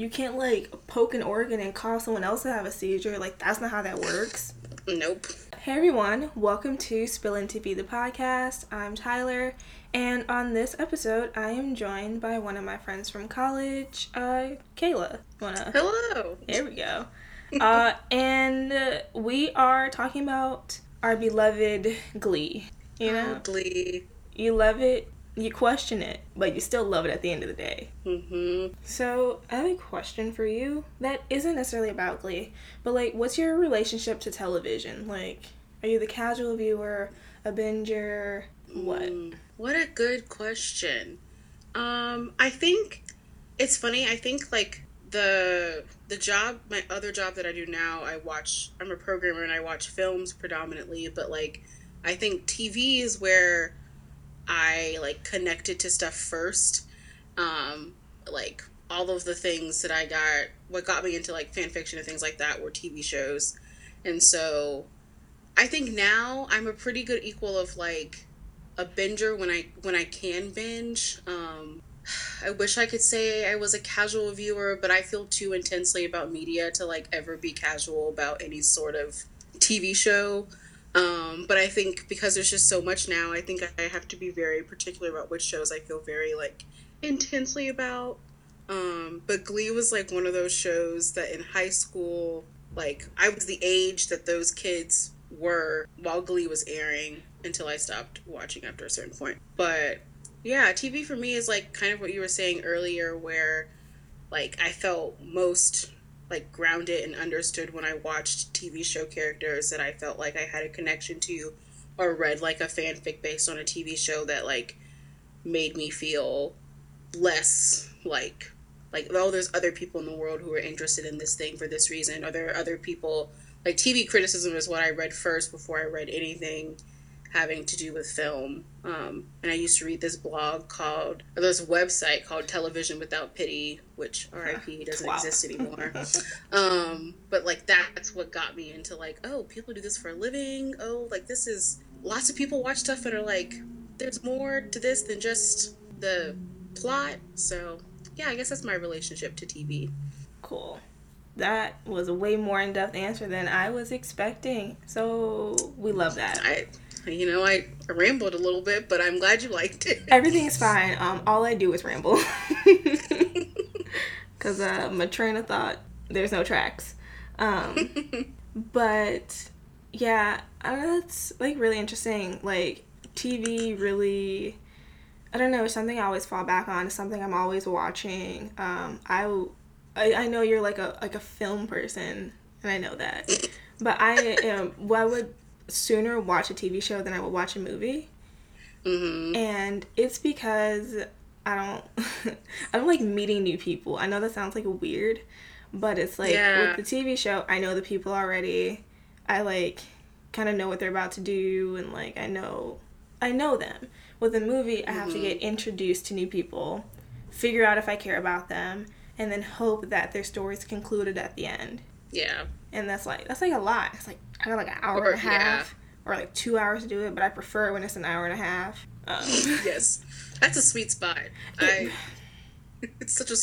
You can't, like, poke an organ and cause someone else to have a seizure. Like, that's not how that works. Nope. Hey, everyone. Welcome to Spillin' TV, the podcast. I'm Tyler, and on this episode, I am joined by one of my friends from college, Kayla. Hello! Here we go. And we are talking about our beloved Glee. You know? Oh, Glee. You love it. You question it, but you still love it at the end of the day. Mm-hmm. So, I have a question for you that isn't necessarily about Glee, but, like, what's your relationship to television? Like, are you the casual viewer, a binger, what? What a good question. I think it's funny. I think, like, the job, my other job that I do now, I'm a programmer and I watch films predominantly, but, like, I think TV is where I, like, connected to stuff first, like, all of the things that what got me into, like, fan fiction and things like that were TV shows, and so I think now I'm a pretty good equal of, like, a binger when I can binge. I wish I could say I was a casual viewer, but I feel too intensely about media to, like, ever be casual about any sort of TV show. But I think because there's just so much now, I think I have to be very particular about which shows I feel very, like, intensely about. But Glee was, like, one of those shows that in high school, like, I was the age that those kids were while Glee was airing until I stopped watching after a certain point. But, yeah, TV for me is, like, kind of what you were saying earlier where, like, I felt most, like, grounded and understood when I watched TV show characters that I felt like I had a connection to or read, like, a fanfic based on a TV show that, like, made me feel less, like, oh, there's other people in the world who are interested in this thing for this reason, or there are other people, like, TV criticism is what I read first before I read anything having to do with film, and I used to read this this website called Television Without Pity, which R.I.P. doesn't exist anymore, but, like, that's what got me into, like, oh, people do this for a living, oh, like, this is, lots of people watch stuff and are like, there's more to this than just the plot, so, yeah, I guess that's my relationship to TV. Cool. That was a way more in-depth answer than I was expecting, so we love that. You know, I rambled a little bit, but I'm glad you liked it. Everything's fine. All I do is ramble. Because my train of thought, there's no tracks. But, yeah, that's, like, really interesting. Like, TV really, I don't know, it's something I always fall back on. It's something I'm always watching. I know you're, like a film person, and I know that. But I would sooner watch a TV show than I would watch a movie. Mm-hmm. And it's because I don't like meeting new people. I know that sounds, like, weird, but it's like, yeah, with the TV show, I know the people already. I, like, kind of know what they're about to do, and, like, I know them. With a movie, I have to get introduced to new people, figure out if I care about them, and then hope that their story's concluded at the end. Yeah. And that's a lot. It's, like, I got, like, an hour and a half, yeah, or, like, 2 hours to do it, but I prefer when it's an hour and a half. Yes. That's a sweet spot. It's such a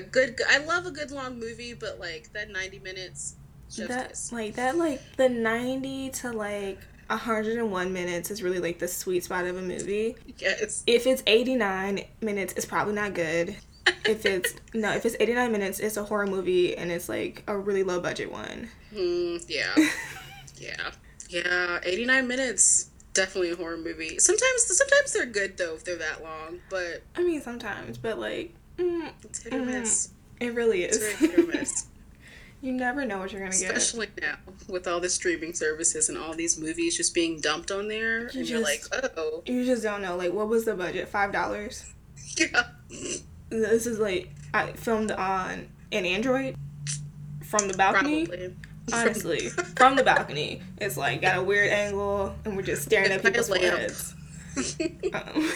good, I love a good long movie, but, like, that 90 minutes, justice. Like, the 90 to, like, 101 minutes is really, like, the sweet spot of a movie. Yes. If it's 89 minutes, it's probably not good. If it's 89 minutes, it's a horror movie, and it's, like, a really low-budget one. Yeah, 89 minutes, definitely a horror movie. Sometimes they're good, though, if they're that long, but... I mean, sometimes, but, like... it's hit or miss. It really is. It's very hit or miss. You never know what you're gonna get. Especially now, with all the streaming services and all these movies just being dumped on there, you're like, oh. You just don't know, like, what was the budget? $5? Yeah. This is, like, I filmed on an Android from the balcony. Probably. Honestly, from the balcony. It's, like, got a weird angle, and we're just staring at people's heads. I'm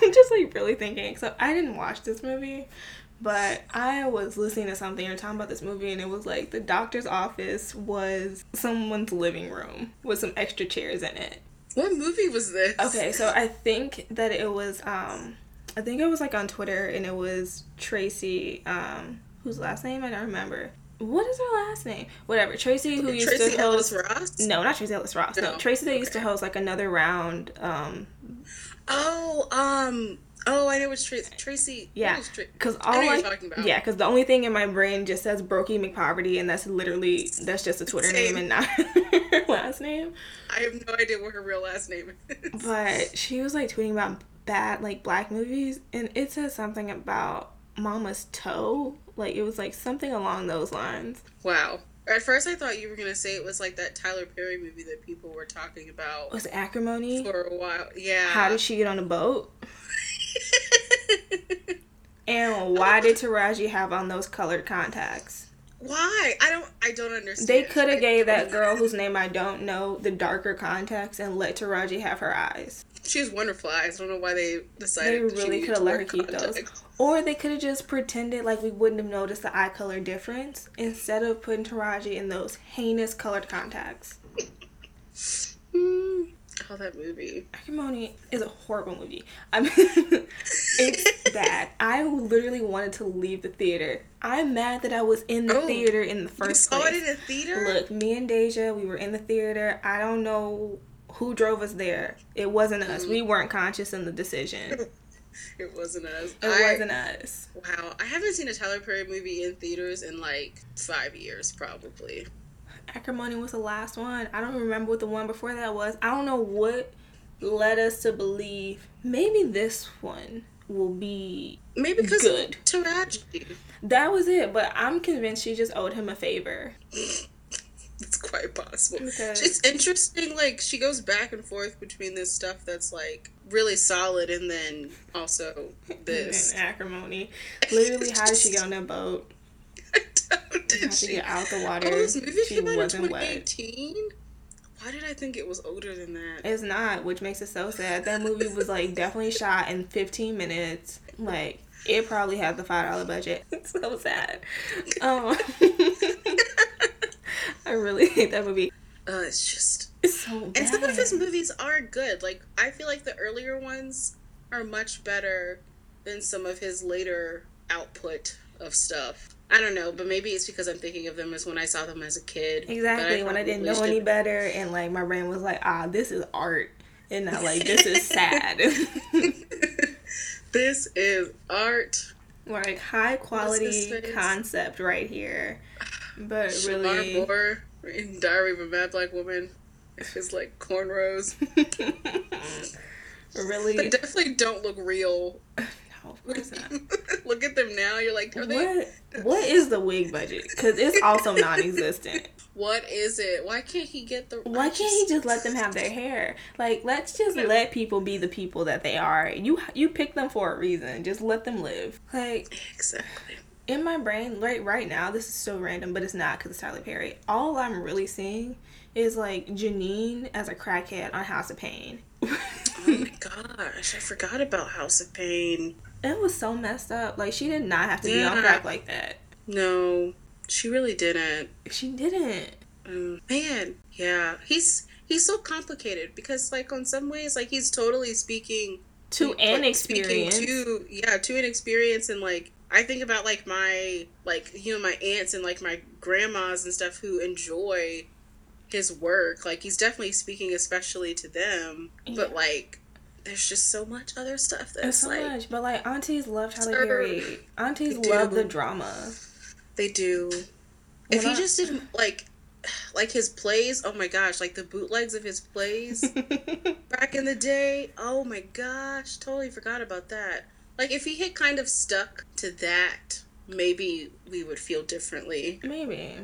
just, like, really thinking. So I didn't watch this movie, but I was listening to something or talking about this movie, and it was, like, the doctor's office was someone's living room with some extra chairs in it. What movie was this? Okay, so I think that it was... I think it was like on Twitter, and it was Tracy, whose last name I don't remember. What is her last name? Whatever. Tracy Ellis Ross? No, not Tracy Ellis Ross. No, Tracy that used to host like another round. I know it's Tracy. Yeah, because all you're talking about. Yeah, because the only thing in my brain just says Brokey McPoverty, and that's just a Twitter name and not her last name. I have no idea what her real last name is. But she was like tweeting about bad like black movies, and it says something about Mama's Toe. Like, it was, like, something along those lines. Wow. At first, I thought you were going to say it was, like, that Tyler Perry movie that people were talking about. Was it Acrimony? For a while, yeah. How did she get on a boat? And why did Taraji have on those colored contacts? Why? I don't understand. They could have gave that girl whose name I don't know the darker contacts and let Taraji have her eyes. She has wonderful eyes. I don't know why they decided. They really could have let her keep those. Or they could have just pretended like we wouldn't have noticed the eye color difference instead of putting Taraji in those heinous colored contacts. Oh, that movie. Acrimony is a horrible movie. I mean, it's bad. I literally wanted to leave the theater. I'm mad that I was in the theater in the first place. You saw it in the theater? Look, me and Deja, we were in the theater. I don't know who drove us there. It wasn't us. We weren't conscious in the decision. It wasn't us. It wasn't us. Wow. I haven't seen a Tyler Perry movie in theaters in like 5 years, probably. Acrimony was the last one. I don't remember what the one before that was. I don't know what led us to believe maybe this one will be maybe because good. Taraji. That was it, but I'm convinced she just owed him a favor. It's quite possible. Because it's interesting, like, she goes back and forth between this stuff that's, like, really solid and then also this. And Acrimony. Literally, how did she get on that boat? I don't know. How did she get out the water? Oh, this movie came out in 2018? Why did I think it was older than that? It's not, which makes it so sad. That movie was, like, definitely shot in 15 minutes. Like, it probably had the $5 budget. It's so sad. I really hate that movie. It's so bad. And some of his movies are good. Like, I feel like the earlier ones are much better than some of his later output of stuff. I don't know, but maybe it's because I'm thinking of them as when I saw them as a kid. Exactly, when I didn't know any better, and, like, my brain was like, this is art, and not, like, this is sad. This is art. Like, high-quality concept right here. But really, Shamar Moore in Diary of a Mad Black Woman, it's like cornrows. Really, they definitely don't look real. No, of course not. Look at them now. You're like, what is the wig budget? Because it's also non-existent. What is it? Why can't he get the? Why can't he just let them have their hair? Like, let's just let people be the people that they are. You pick them for a reason. Just let them live. Like, exactly. In my brain, right now, this is so random, but it's not because it's Tyler Perry. All I'm really seeing is, like, Janine as a crackhead on House of Pain. Oh, my gosh. I forgot about House of Pain. It was so messed up. Like, she did not have to be on crack like that. No, she really didn't. She didn't. Man, yeah. He's so complicated because, like, on some ways, like, he's totally speaking to an experience. To an experience and, like, I think about, like, my, like, you know, my aunts and, like, my grandmas and stuff who enjoy his work. Like, he's definitely speaking especially to them. Yeah. But, like, there's just so much other stuff that's, so like... so much. But, like, aunties love Tyler Perry. Aunties love the drama. They do. If he just didn't, like, his plays, oh, my gosh. Like, the bootlegs of his plays back in the day. Oh, my gosh. Totally forgot about that. Like, if he had kind of stuck to that, maybe we would feel differently. Maybe.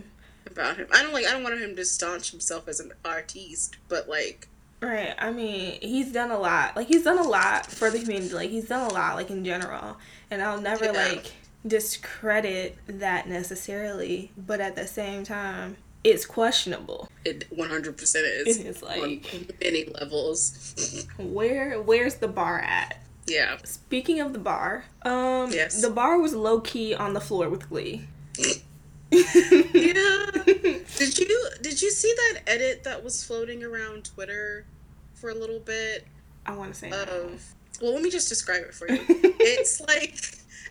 About him. I don't want him to staunch himself as an artiste, but, like... Right, I mean, he's done a lot. Like, he's done a lot for the community. Like, he's done a lot, like, in general. And I'll never, like, discredit that necessarily. But at the same time, it's questionable. It 100% is. It's, like... on many levels. Where's the bar at? Yeah. Speaking of the bar, yes. The bar was low-key on the floor with Glee. Yeah. Did you see that edit that was floating around Twitter for a little bit? I want to say Well, let me just describe it for you.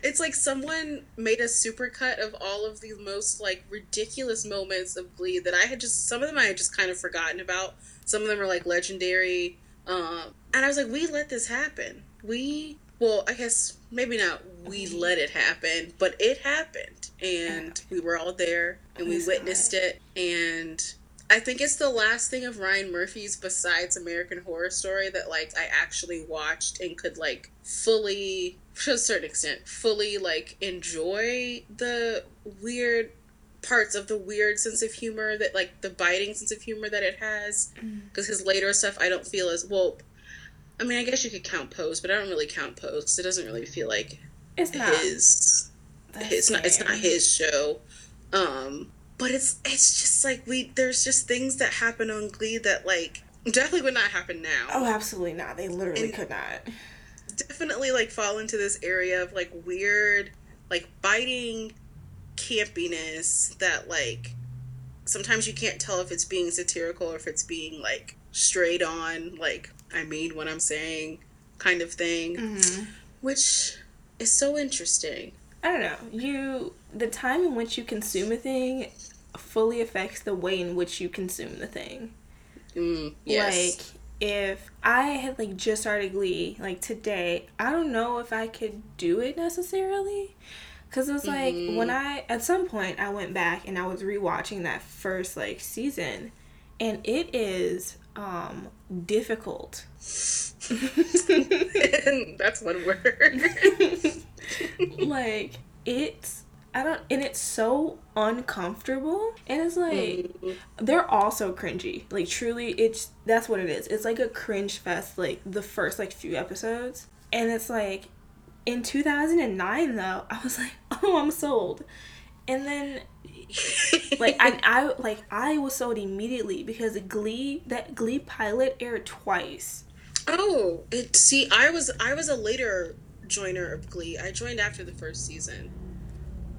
It's like someone made a supercut of all of the most, like, ridiculous moments of Glee that I had just... Some of them I had just kind of forgotten about. Some of them are, like, legendary. And I was like, we let this happen. Well, I guess maybe not we let it happen, but it happened. And we were all there, and we witnessed it. And I think it's the last thing of Ryan Murphy's besides American Horror Story that, like, I actually watched and could, like, fully... to a certain extent, fully, like, enjoy the weird parts of the weird sense of humor that, like, the biting sense of humor that it has. Because his later stuff, I don't feel as, well, I mean, I guess you could count Pose, but I don't really count Pose, because it doesn't really feel like it's not his show. But it's just, like, there's just things that happen on Glee that, like, definitely would not happen now. Oh, absolutely not. They literally could not. Definitely, like, fall into this area of, like, weird, like, biting campiness that, like, sometimes you can't tell if it's being satirical or if it's being, like, straight on, like, I mean what I'm saying kind of thing, which is so interesting. I don't know. The time in which you consume a thing fully affects the way in which you consume the thing. Yes. Like, if I had, like, just started Glee, like, today, I don't know if I could do it necessarily. Because it was, like, when at some point, I went back and I was rewatching that first, like, season. And it is, difficult. That's one word. Like, it's so uncomfortable, and it's like they're all so cringy. Like, truly, that's what it is. It's like a cringe fest, like, the first, like, few episodes. And it's like, in 2009 though, I was like, oh, I'm sold. And then like I was sold immediately, because Glee pilot aired twice. Oh, I was a later joiner of Glee. I joined after the first season.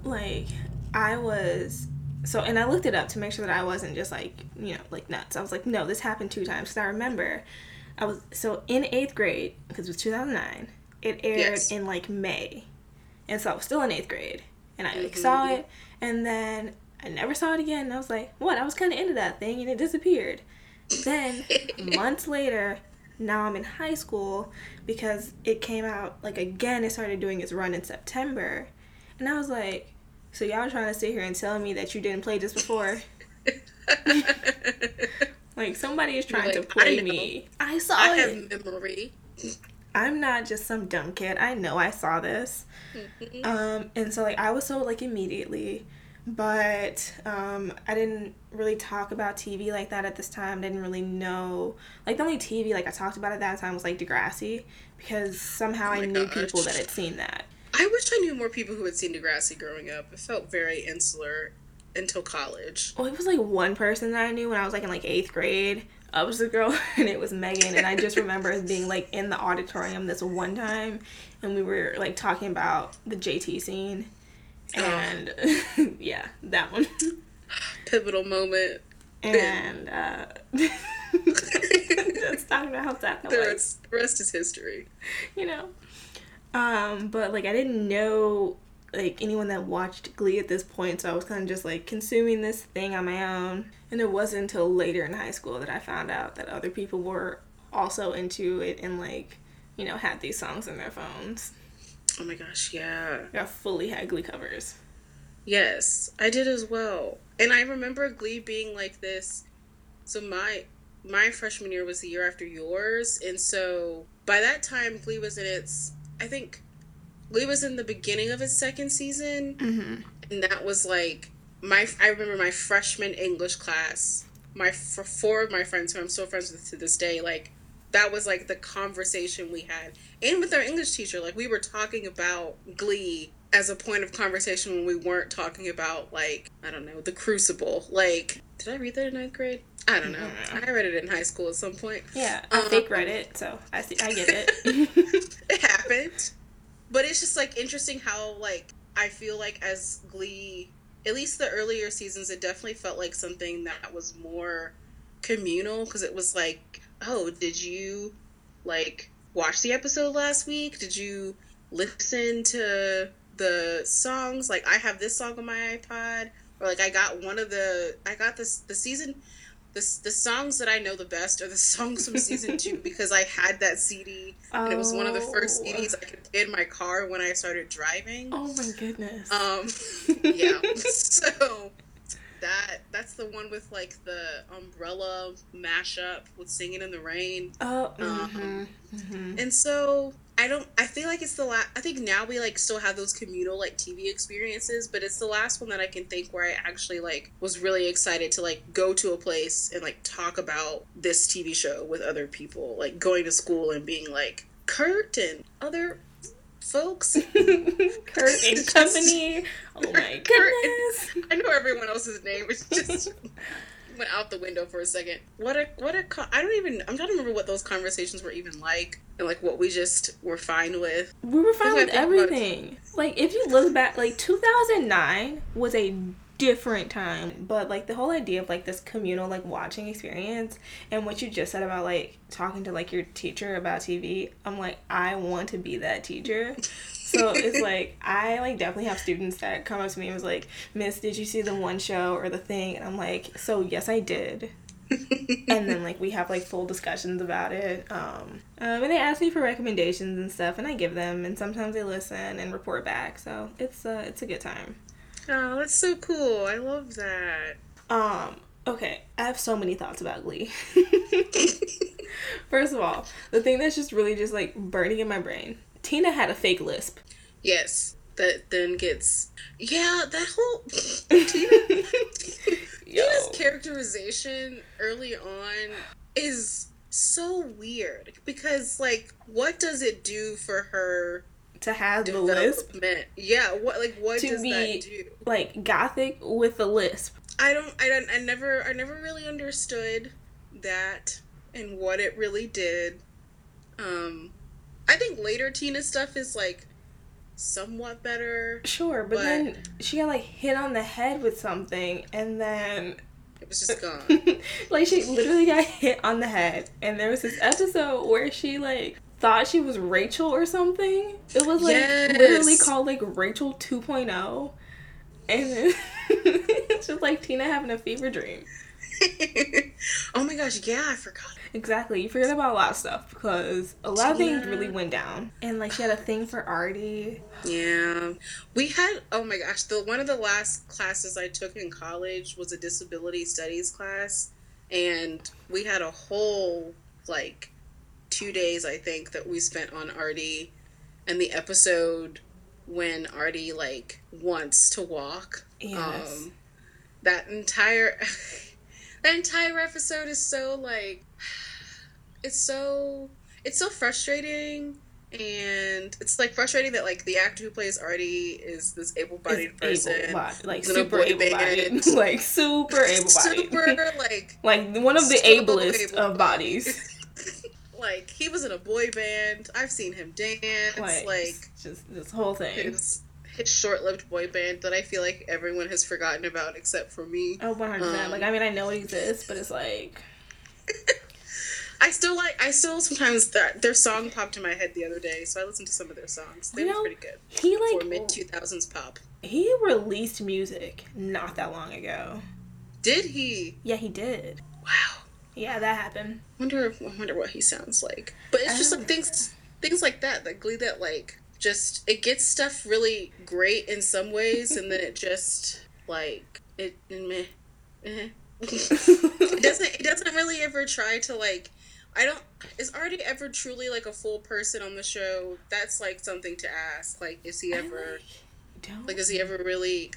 Like, I was... So, and I looked it up to make sure that I wasn't just, like, you know, like, nuts. I was like, no, this happened 2 times. Because I remember, So, in 8th grade, because it was 2009, it aired in, like, May. And so, I was still in 8th grade. And I, like, saw it. And then I never saw it again. And I was like, what? I was kind of into that thing. And it disappeared. Then, months later... Now I'm in high school, because it came out, like, again, it started doing its run in September. And I was like, so y'all trying to sit here and tell me that you didn't play this before? Like, somebody is trying to play me. I saw it. I have memory. I'm not just some dumb kid. I know I saw this. And so, like, I was sold, like, immediately. But I didn't really talk about TV like that at this time. Didn't really know. Like, the only TV, like, I talked about at that time was, like, Degrassi, because somehow I knew people that had seen that. I wish I knew more people who had seen Degrassi growing up. It felt very insular until college. Well, it was, like, one person that I knew when I was, like, in, like, 8th grade. I was the girl, and it was Megan. And I just remember us being, like, in the auditorium this one time, and we were, like, talking about the JT scene. And yeah, that one pivotal moment. And just talking about how that was. The rest is history, you know. But, like, I didn't know, like, anyone that watched Glee at this point, so I was kind of just, like, consuming this thing on my own. And it wasn't until later in high school that I found out that other people were also into it and, like, you know, had these songs on their phones. Oh my gosh, yeah. I fully had Glee covers. Yes, I did as well. And I remember Glee being like this. So my freshman year was the year after yours. And so by that time, Glee was in its, I think, Glee was in the beginning of its second season. And that was like, I remember my freshman English class, four of my friends who I'm still friends with to this day, like, that was, like, the conversation we had. And with our English teacher, like, we were talking about Glee as a point of conversation when we weren't talking about, like, I don't know, The Crucible. Like, did I read that in 9th grade? I don't know. I read it in high school at some point. Yeah, I fake read it, so I get it. It happened. But it's just, like, interesting how, like, I feel like as Glee, at least the earlier seasons, it definitely felt like something that was more communal, because it was, like, oh, did you, like, watch the episode last week? Did you listen to the songs? Like, I have this song on my iPod, or like I got the songs that I know the best are the songs from season 2 because I had that CD and it was one of the first CDs I could play in my car when I started driving. Oh my goodness. Yeah. So that's the one with like the Umbrella mashup with Singing in the Rain. Oh. And so I feel like it's the last. I think now we like still have those communal like TV experiences, but it's the last one that I can think where I actually like was really excited to like go to a place and like talk about this TV show with other people, like going to school and being like Kurt and other folks. Kurt and company. Oh my goodness! I know everyone else's name. It's just. Went out the window for a second. I'm trying to remember what those conversations were even like, and like what we just were fine with. We were fine with everything. Like if you look back, like 2009 was a different time, but like the whole idea of like this communal like watching experience and what you just said about like talking to like your teacher about TV, I'm like, I want to be that teacher. So it's like I like definitely have students that come up to me and was like, Miss, did you see the one show or the thing? And I'm like, so yes, I did. And then like we have like full discussions about it. And they ask me for recommendations and stuff, and I give them, and sometimes they listen and report back. So it's a good time. Oh, that's so cool! I love that. Okay, I have so many thoughts about Glee. First of all, the thing that's just really just like burning in my brain. Tina had a fake lisp. Yes. That then gets... Yeah, that whole... Tina's characterization early on is so weird. Because, like, what does it do for her... To have the lisp? Yeah, what does that do? To be, like, gothic with a lisp. I never really understood that and what it really did. I think later Tina's stuff is, like, somewhat better. Sure, but then she got, like, hit on the head with something, and then... It was just gone. Like, she literally got hit on the head, and there was this episode where she, like, thought she was Rachel or something. It was, like, literally called, like, Rachel 2.0, and then it's just, like, Tina having a fever dream. Oh my gosh, yeah, I forgot. Exactly. You forget about a lot of stuff because a lot of things really went down. And like she had a thing for Artie. Yeah. We had, oh my gosh, one of the last classes I took in college was a disability studies class, and we had a whole like 2 days I think that we spent on Artie and the episode when Artie like wants to walk. Yes. That entire episode is so, like, it's so frustrating, and it's, like, frustrating that, like, the actor who plays Artie is this able-bodied person. Super able-bodied. Like, one of the ablest of bodies. Like, he was in a boy band. I've seen him dance. Like just this whole thing. His short-lived boy band that I feel like everyone has forgotten about except for me. Oh, 100%. I know it exists, but it's like... I still sometimes... Their song popped in my head the other day, so I listened to some of their songs. They were pretty good. He, like... For mid-2000s pop. He released music not that long ago. Did he? Yeah, he did. Wow. Yeah, that happened. I wonder what he sounds like. But it's just, like, things like that. That Glee that, like... Just, it gets stuff really great in some ways, and then it just, like, it doesn't really ever try to, like, is Artie ever truly, like, a full person on the show? That's, like, something to ask. Like, is he ever really,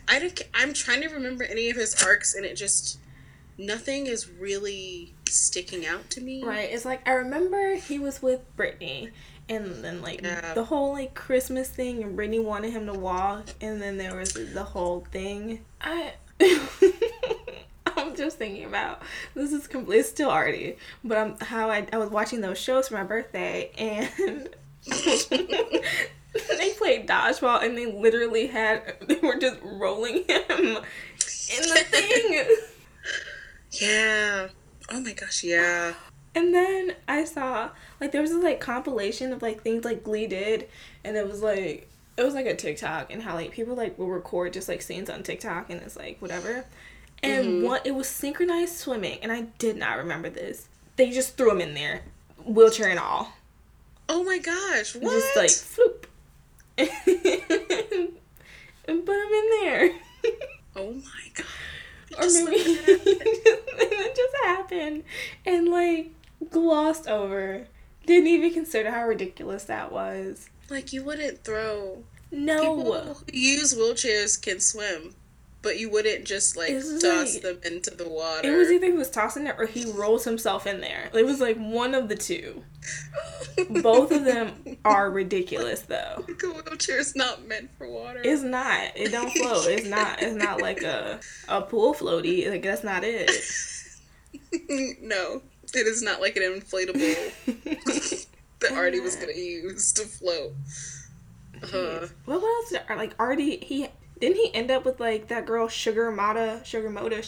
I'm trying to remember any of his arcs, and it just, nothing is really sticking out to me. Right, it's like, I remember he was with Brittany, and then, like, the whole, like, Christmas thing, and Brittany wanted him to walk, and then there was the whole thing. I'm just thinking about, this is complete, it's still Artie, but I was watching those shows for my birthday, and they played dodgeball, and they literally they were just rolling him in the thing. Yeah. Oh my gosh, yeah. And then I saw, like, there was this, like, compilation of, like, things, like, Glee did, and it was, like, a TikTok, and how, like, people, like, will record just, like, scenes on TikTok, and it's, like, whatever. And it was synchronized swimming, and I did not remember this. They just threw him in there, wheelchair and all. Oh, my gosh, what? Just, like, floop. And put him in there. Oh, my God. It just happened. And, like, glossed over. Didn't even consider how ridiculous that was. Like, you wouldn't throw... No. People who use wheelchairs can swim, but you wouldn't just, like, toss them into the water. It was either he was tossing it or he rolls himself in there. It was, like, one of the two. Both of them are ridiculous, though. Like, a wheelchair's not meant for water. It's not. It don't float. It's not like a pool floaty. Like, that's not it. No. It is not like an inflatable that Artie was going to use to float. What else? Like, Artie, didn't he end up with, like, that girl, Sugar Mata? I'm gonna...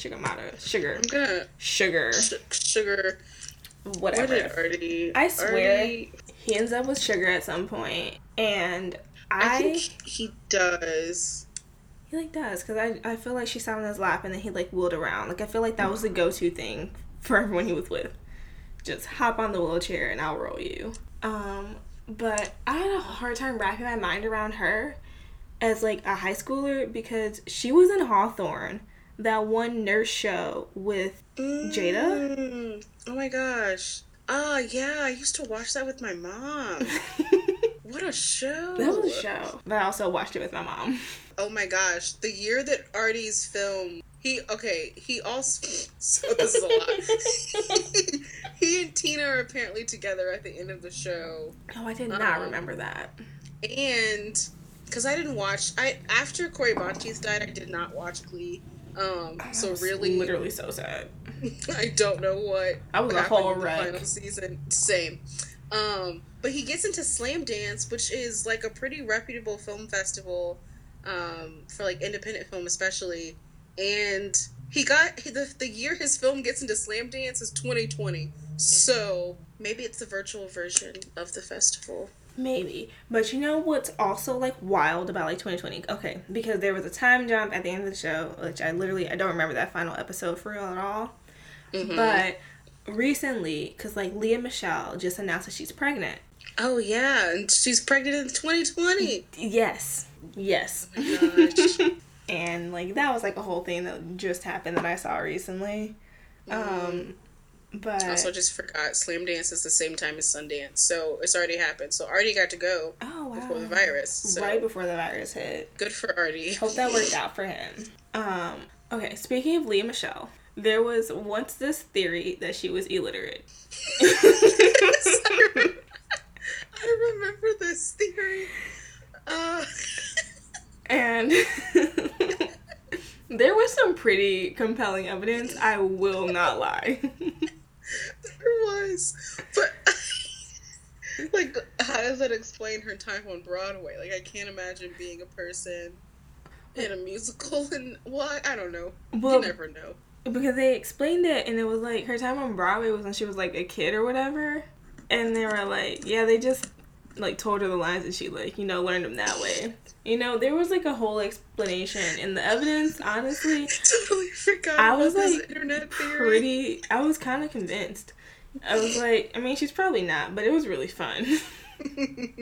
Sugar. Whatever. What did Artie... I swear, Artie... he ends up with Sugar at some point, and I think he does. He, like, does, because I feel like she sat on his lap, and then he, like, wheeled around. Like, I feel like that was the go-to thing for everyone he was with. Just hop on the wheelchair, and I'll roll you. But I had a hard time wrapping my mind around her as, like, a high schooler, because she was in Hawthorne, that one nurse show with Jada. Oh, my gosh. Yeah, I used to watch that with my mom. What a show. That was a show. But I also watched it with my mom. Oh, my gosh. The year that Artie's film... He also... So this is a lot. He and Tina are apparently together at the end of the show. Oh, I did not remember that. And... Because I didn't watch... After Cory Monteith died, I did not watch Glee. So really... literally so sad. I don't know what... I was a whole wreck. The final season. Same. But he gets into Slam Dance, which is, like, a pretty reputable film festival for, like, independent film especially. And he got... The year his film gets into Slam Dance is 2020. So maybe it's the virtual version of the festival. Maybe. But you know what's also, like, wild about, like, 2020? Okay, because there was a time jump at the end of the show, which I don't remember that final episode for real at all. Mm-hmm. But recently, because, like, Lea Michele just announced that she's pregnant. Oh, yeah. And she's pregnant in 2020. Yes. Oh, my gosh. And, like, that was, like, a whole thing that just happened that I saw recently. But also just forgot Slam Dance is the same time as Sundance, so it's already happened. So Artie got to go before the virus. So. Right before the virus hit. Good for Artie. Hope that worked out for him. Okay, speaking of Lea Michele, there was once this theory that she was illiterate. I remember this theory. And there was some pretty compelling evidence, I will not lie. There was, but like, how does that explain her time on Broadway? Like, I can't imagine being a person in a musical and I don't know. Well, you never know, because they explained it, and it was like her time on Broadway was when she was like a kid or whatever, and they were like, yeah, they just like told her the lines and she like, you know, learned them that way. You know, there was like a whole explanation, and the evidence, honestly, I totally forgot. I was like, this internet theory. I was kind of convinced. I was like, I mean, she's probably not, but it was really fun. They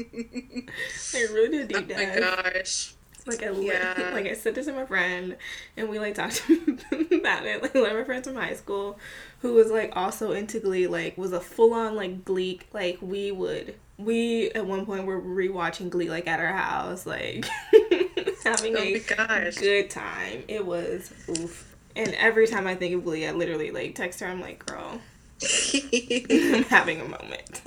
really did a deep dive. Oh my gosh! Like I said this to my friend, and we like talked about it. Like one of my friends from high school, who was like also into Glee, like was a full on like Glee. Like we at one point were rewatching Glee like at our house, like having a good time. It was oof. And every time I think of Glee, I literally like text her. I'm like, girl, I'm having a moment.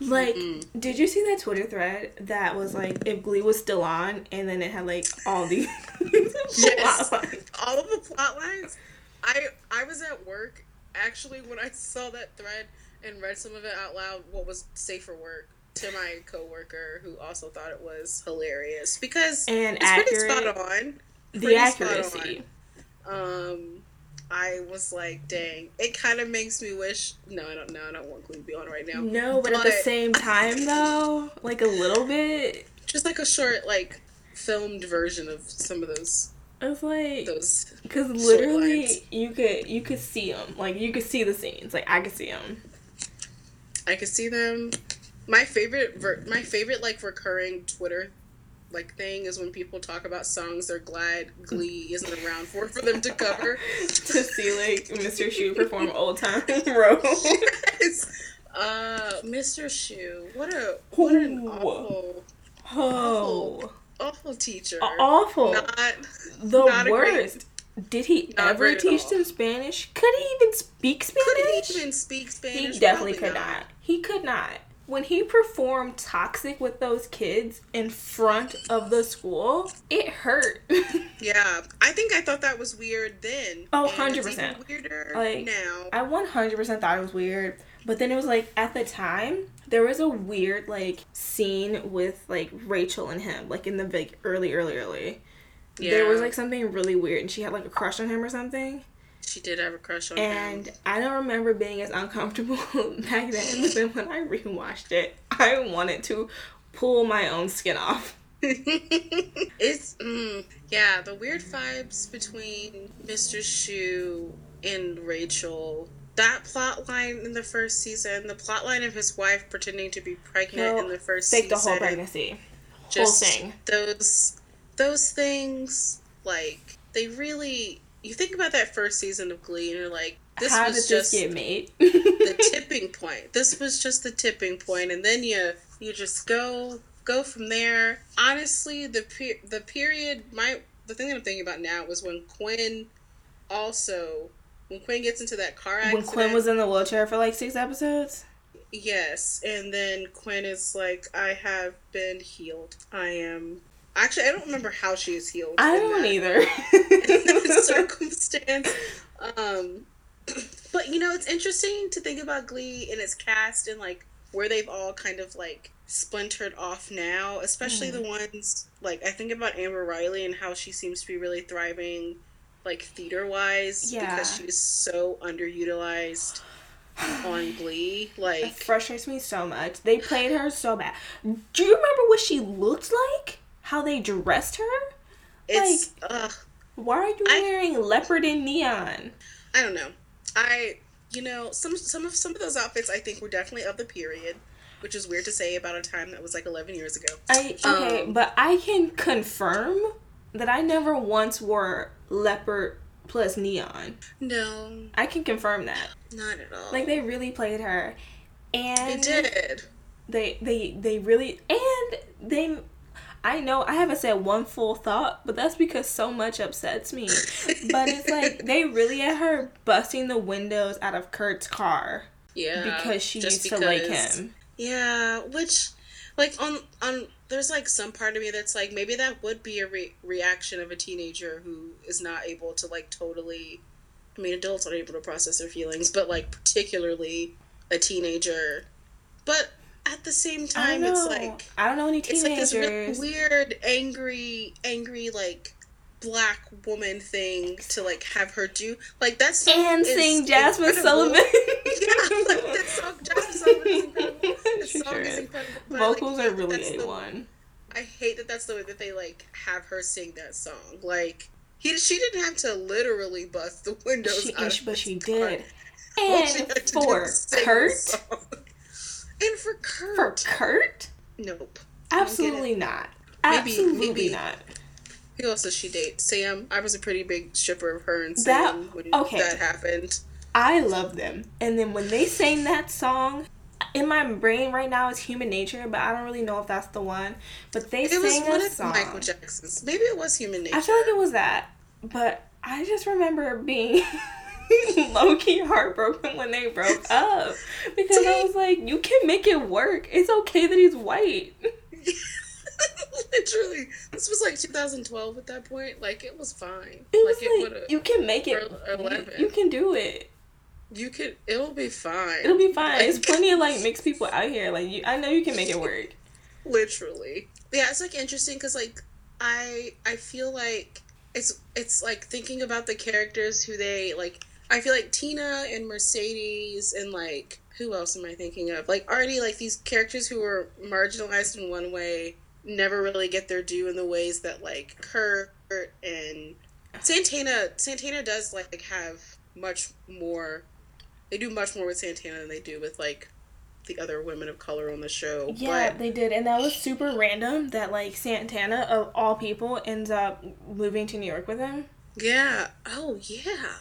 Like, did you see that Twitter thread that was like, if Glee was still on, and then it had like all these plot lines. All of the plot lines. I was at work actually when I saw that thread. And read some of it out loud, what was safe for work, to my coworker, who also thought it was hilarious. Because it's pretty spot on. The accuracy. I was like, dang, it kind of makes me wish, I don't want Glee to be on right now. No, but at the same time, though, like a little bit. Just like a short, like, filmed version of some of those. I was like, because literally you could see them. Like, you could see the scenes. Like, I could see them. I could see them. My favorite like recurring Twitter like thing is when people talk about songs they're glad Glee isn't around for them to cover. To see like Mr. Shue perform Old Time Road. Yes. Mr. Shue, what an awful teacher. Awful. Not the worst. Did he ever teach them Spanish? Could he even speak Spanish? He definitely could not. He could not. When he performed Toxic with those kids in front of the school, it hurt. Yeah. I thought that was weird then. Oh, 100%. It's even weirder now. I 100% thought it was weird. But then it was like, at the time, there was a weird, like, scene with, like, Rachel and him. Like, in the, like, early. Yeah. There was, like, something really weird. And she had, like, a crush on him or something. She did have a crush on him. And I don't remember being as uncomfortable back then, but then when I rewatched it, I wanted to pull my own skin off. It's, the weird vibes between Mr. Shue and Rachel. That plotline in the first season, the plotline of his wife pretending to be pregnant in the first season. The whole pregnancy. Just whole thing. Those things, like, they really... You think about that first season of Glee, and you're like, "How did this get made?" The tipping point. This was just the tipping point, and then you just go from there. Honestly, the period. The thing that I'm thinking about now was when Quinn gets into that car accident. When Quinn was in the wheelchair for like 6 episodes. Yes, and then Quinn is like, "I have been healed. I am." Actually, I don't remember how she is healed. I don't either. In that circumstance. But, it's interesting to think about Glee and its cast and, like, where they've all kind of, like, splintered off now. Especially the ones, like, I think about Amber Riley and how she seems to be really thriving, like, theater-wise. Yeah. Because she's so underutilized on Glee. Like, it frustrates me so much. They played her so bad. Do you remember what she looked like? How they dressed her? It's, like, why are you wearing leopard and neon? I don't know. Some of those outfits I think were definitely of the period, which is weird to say about a time that was like 11 years ago. But I can confirm that I never once wore leopard plus neon. No. I can confirm that. Not at all. Like, they really played her. And it did. They really, and they... I know I haven't said one full thought, but that's because so much upsets me. But it's like, they really had her busting the windows out of Kurt's car. Yeah. Because she used to like him. Yeah, which, like, on there's, like, some part of me that's like, maybe that would be a reaction of a teenager who is not able to, like, totally... I mean, adults aren't able to process their feelings, but, like, particularly a teenager. But... At the same time, it's like... I don't know any teenagers. It's like this really weird, angry, like, black woman thing to, like, have her do. Like, that song sing Jasmine incredible. Sullivan. Yeah, like, that song, Jasmine Sullivan is incredible. That song is incredible. Vocals are really A1. I hate that that's the way that they, like, have her sing that song. Like, she didn't have to literally bust the windows out. But she did. And for Kurt... And for Kurt. Nope. Absolutely not. Absolutely not. Who else does she date? Sam. I was a pretty big shipper of her and Sam when that happened. I love them. And then when they sang that song, in my brain right now is Human Nature, but I don't really know if that's the one. But they sang a song. It was one of Michael Jackson's. Maybe it was Human Nature. I feel like it was that. But I just remember being... low-key heartbroken when they broke up because I was like, you can make it work. It's okay that he's white. Literally, this was like 2012 at that point. Like, it was fine. It you can make it. You can do it. You could. It'll be fine. It'll be fine. There's plenty of like mixed people out here. Like, I know you can make it work. Literally, yeah. It's like interesting because like I feel like it's like thinking about the characters who they like. I feel like Tina and Mercedes and like who else am I thinking of? Like Artie, like these characters who were marginalized in one way never really get their due in the ways that like Kurt and Santana does like have much more. They do much more with Santana than they do with like the other women of color on the show. Yeah, but they did. And that was super random that, like, Santana, of all people, ends up moving to New York with him. Yeah. Oh, yeah.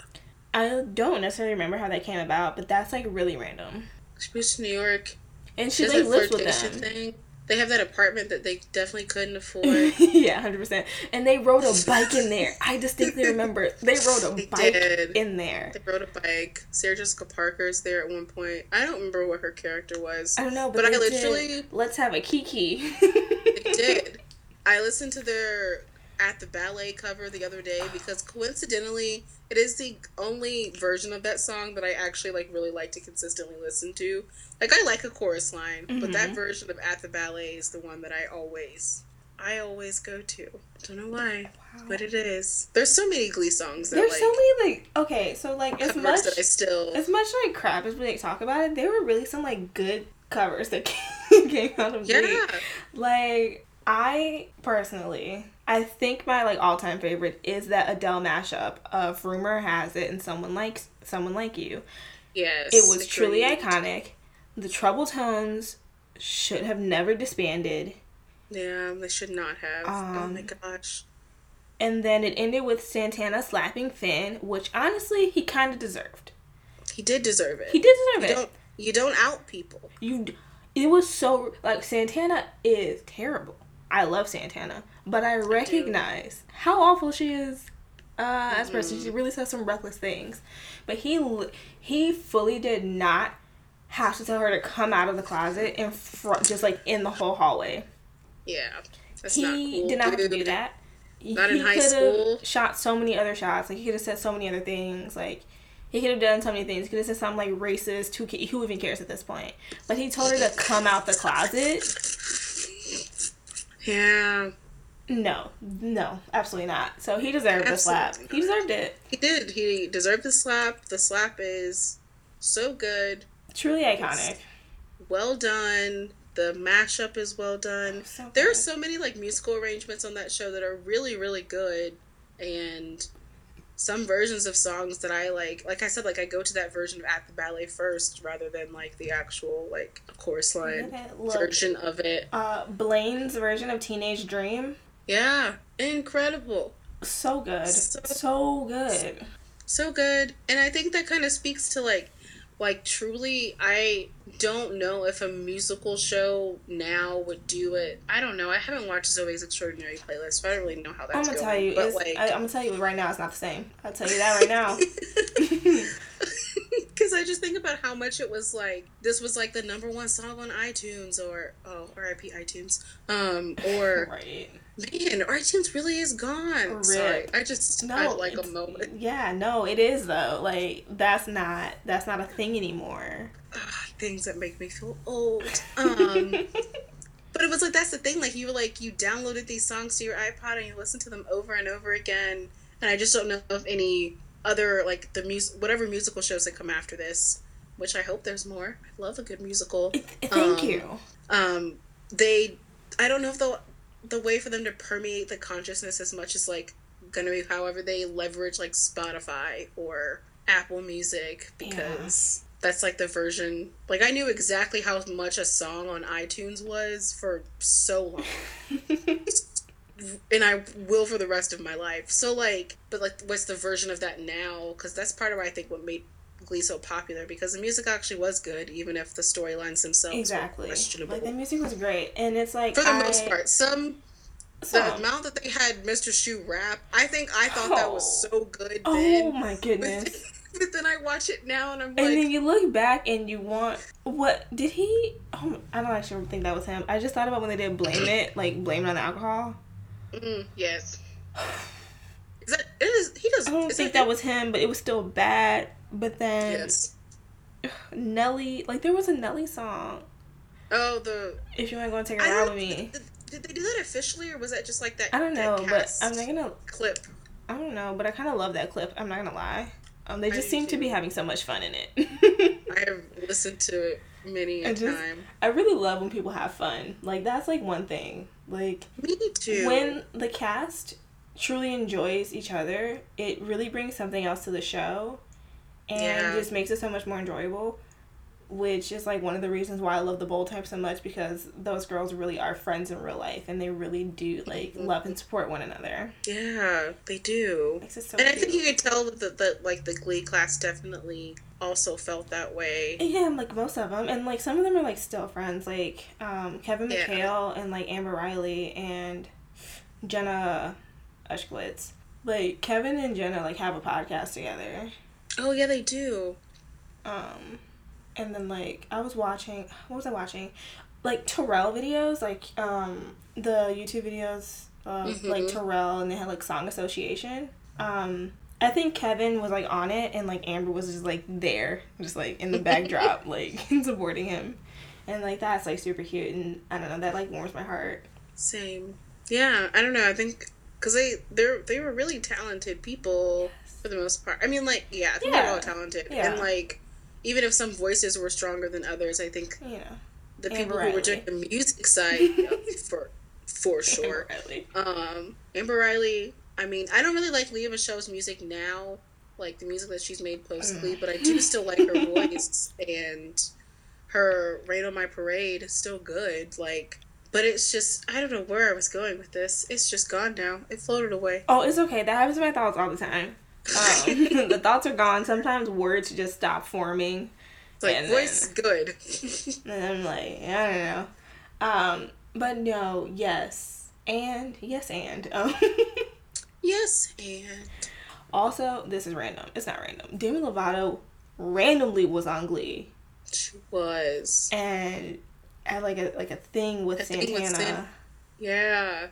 I don't necessarily remember how that came about, but that's, like, really random. She moves to New York. And she like, lives with them. Thing. They have that apartment that they definitely couldn't afford. Yeah, 100%. And they rode a bike in there. I distinctly remember. They rode a bike in there. They rode a bike. Sarah Jessica Parker's there at one point. I don't remember what her character was. I don't know, but I literally... did. Let's have a Kiki. They did. I listened to their At the Ballet cover the other day because coincidentally, it is the only version of that song that I actually, like, really like to consistently listen to. Like, I like a chorus line, mm-hmm. but that version of At the Ballet is the one that I always go to. Don't know why, wow. but it is. There's so many Glee songs that, there's like... There's so many, like... Okay, so, like, as much... that I still... As much, like, crap as we, like, talk about it, there were really some, like, good covers that came out of Glee. Yeah. Like, I, personally... I think my, like, all-time favorite is that Adele mashup of Rumor Has It and Someone Like You. Yes. It was truly iconic. The Troubled Tones should have never disbanded. Yeah, they should not have. Oh, my gosh. And then it ended with Santana slapping Finn, which, honestly, he kind of deserved. He did deserve it. You don't out people. It was so... Like, Santana is terrible. I love Santana, but I recognize how awful she is as a person. She really says some reckless things, but he fully did not have to tell her to come out of the closet in front, just like in the whole hallway. Yeah, that's not cool. He did not have to do that. Not in high school. He could have shot so many other shots. Like he could have said so many other things. Like he could have done so many things. He could have said something like racist. Who even cares at this point? But he told her to come out the closet. Yeah. No, absolutely not. So he deserved the slap. He deserved it. He did. He deserved the slap. The slap is so good. Truly iconic. It's well done. The mashup is well done. So there are so many like musical arrangements on that show that are really, really good, and some versions of songs that I like. Like I said, like I go to that version of At the Ballet first rather than like the actual like chorus line version of it. Blaine's version of Teenage Dream. Yeah, incredible. So good. So good. So good. And I think that kind of speaks to like truly, I don't know if a musical show now would do it. I don't know. I haven't watched Zoe's Extraordinary Playlist, so I don't really know how that's going. I'm gonna tell you right now, it's not the same. I'll tell you that right now. Because I just think about how much it was like, this was like the number one song on iTunes, or, oh, R.I.P. iTunes, or... Right. Man, iTunes really is gone. Rip. Sorry, I a moment. Yeah, no, it is though. Like that's not a thing anymore. Things that make me feel old. But it was like that's the thing. Like you were like you downloaded these songs to your iPod and you listened to them over and over again. And I just don't know if any other like the whatever musical shows that come after this, which I hope there's more. I love a good musical. Thank you. I don't know if they'll. The way for them to permeate the consciousness as much as, like, going to be however they leverage, like, Spotify or Apple Music, because that's, like, the version... Like, I knew exactly how much a song on iTunes was for so long. And I will for the rest of my life. So, like... But, like, what's the version of that now? Because that's part of, I think, what made Glee so popular, because the music actually was good, even if the storylines themselves were questionable. Like the music was great, and it's like for the most part, the amount that they had Mr. Shue rap, I thought that was so good. Then. Oh my goodness! But then I watch it now, and I'm like, and then you look back and you want what did he? Oh, I don't actually think that was him. I just thought about when they did Blame It, like blame it on the alcohol. Mm, yes. Is that it? Is he does? I don't think that was him, but it was still bad. But then Nelly, like there was a Nelly song. Oh, the If You Ain't Gonna Take a Ride With Me. Did they do that officially, or was that just like that? I don't know, but I'm not gonna clip. I don't know, but I kind of love that clip. I'm not going to lie. They just seem to be having so much fun in it. I have listened to it many a time. I really love when people have fun. Like, that's, like, one thing. Like, me too. When the cast truly enjoys each other, it really brings something else to the show. And just makes it so much more enjoyable. Which is, like, one of the reasons why I love The Bold Type so much, because those girls really are friends in real life, and they really do, like, love and support one another. Yeah, they do. Makes it so cute. I think you could tell that, the Glee class definitely also felt that way. Yeah, like, most of them. And, like, some of them are, like, still friends. Like, Kevin McHale and, like, Amber Riley and Jenna Ushkowitz. Like, Kevin and Jenna, like, have a podcast together. Oh, yeah, they do. And then, like, what was I watching? Like, Terrell videos, like, the YouTube videos of, like, Terrell, and they had, like, Song Association. I think Kevin was, like, on it, and, like, Amber was just, like, there, just, like, in the backdrop, like, supporting him. And, like, that's, like, super cute, and I don't know, that, like, warms my heart. Same. Yeah, I don't know, I think, because they were really talented people, for the most part. I mean, like, yeah, I think they're all talented. Yeah. And, like, even if some voices were stronger than others, I think the people who were doing the music side, for sure. Amber Riley, I mean, I don't really like Lea Michele's music now, like the music that she's made post-Glee, but I do still like her voice, and her Rain on My Parade is still good, like, but it's just, I don't know where I was going with this. It's just gone now. It floated away. Oh, it's okay. That happens to my thoughts all the time. The thoughts are gone. Sometimes words just stop forming. It's like, voice good. And I'm like, I don't know. But no, yes and. Yes and. Also, this is random. It's not random. Demi Lovato randomly was on Glee. She was. And had like a thing with Santana. Yeah.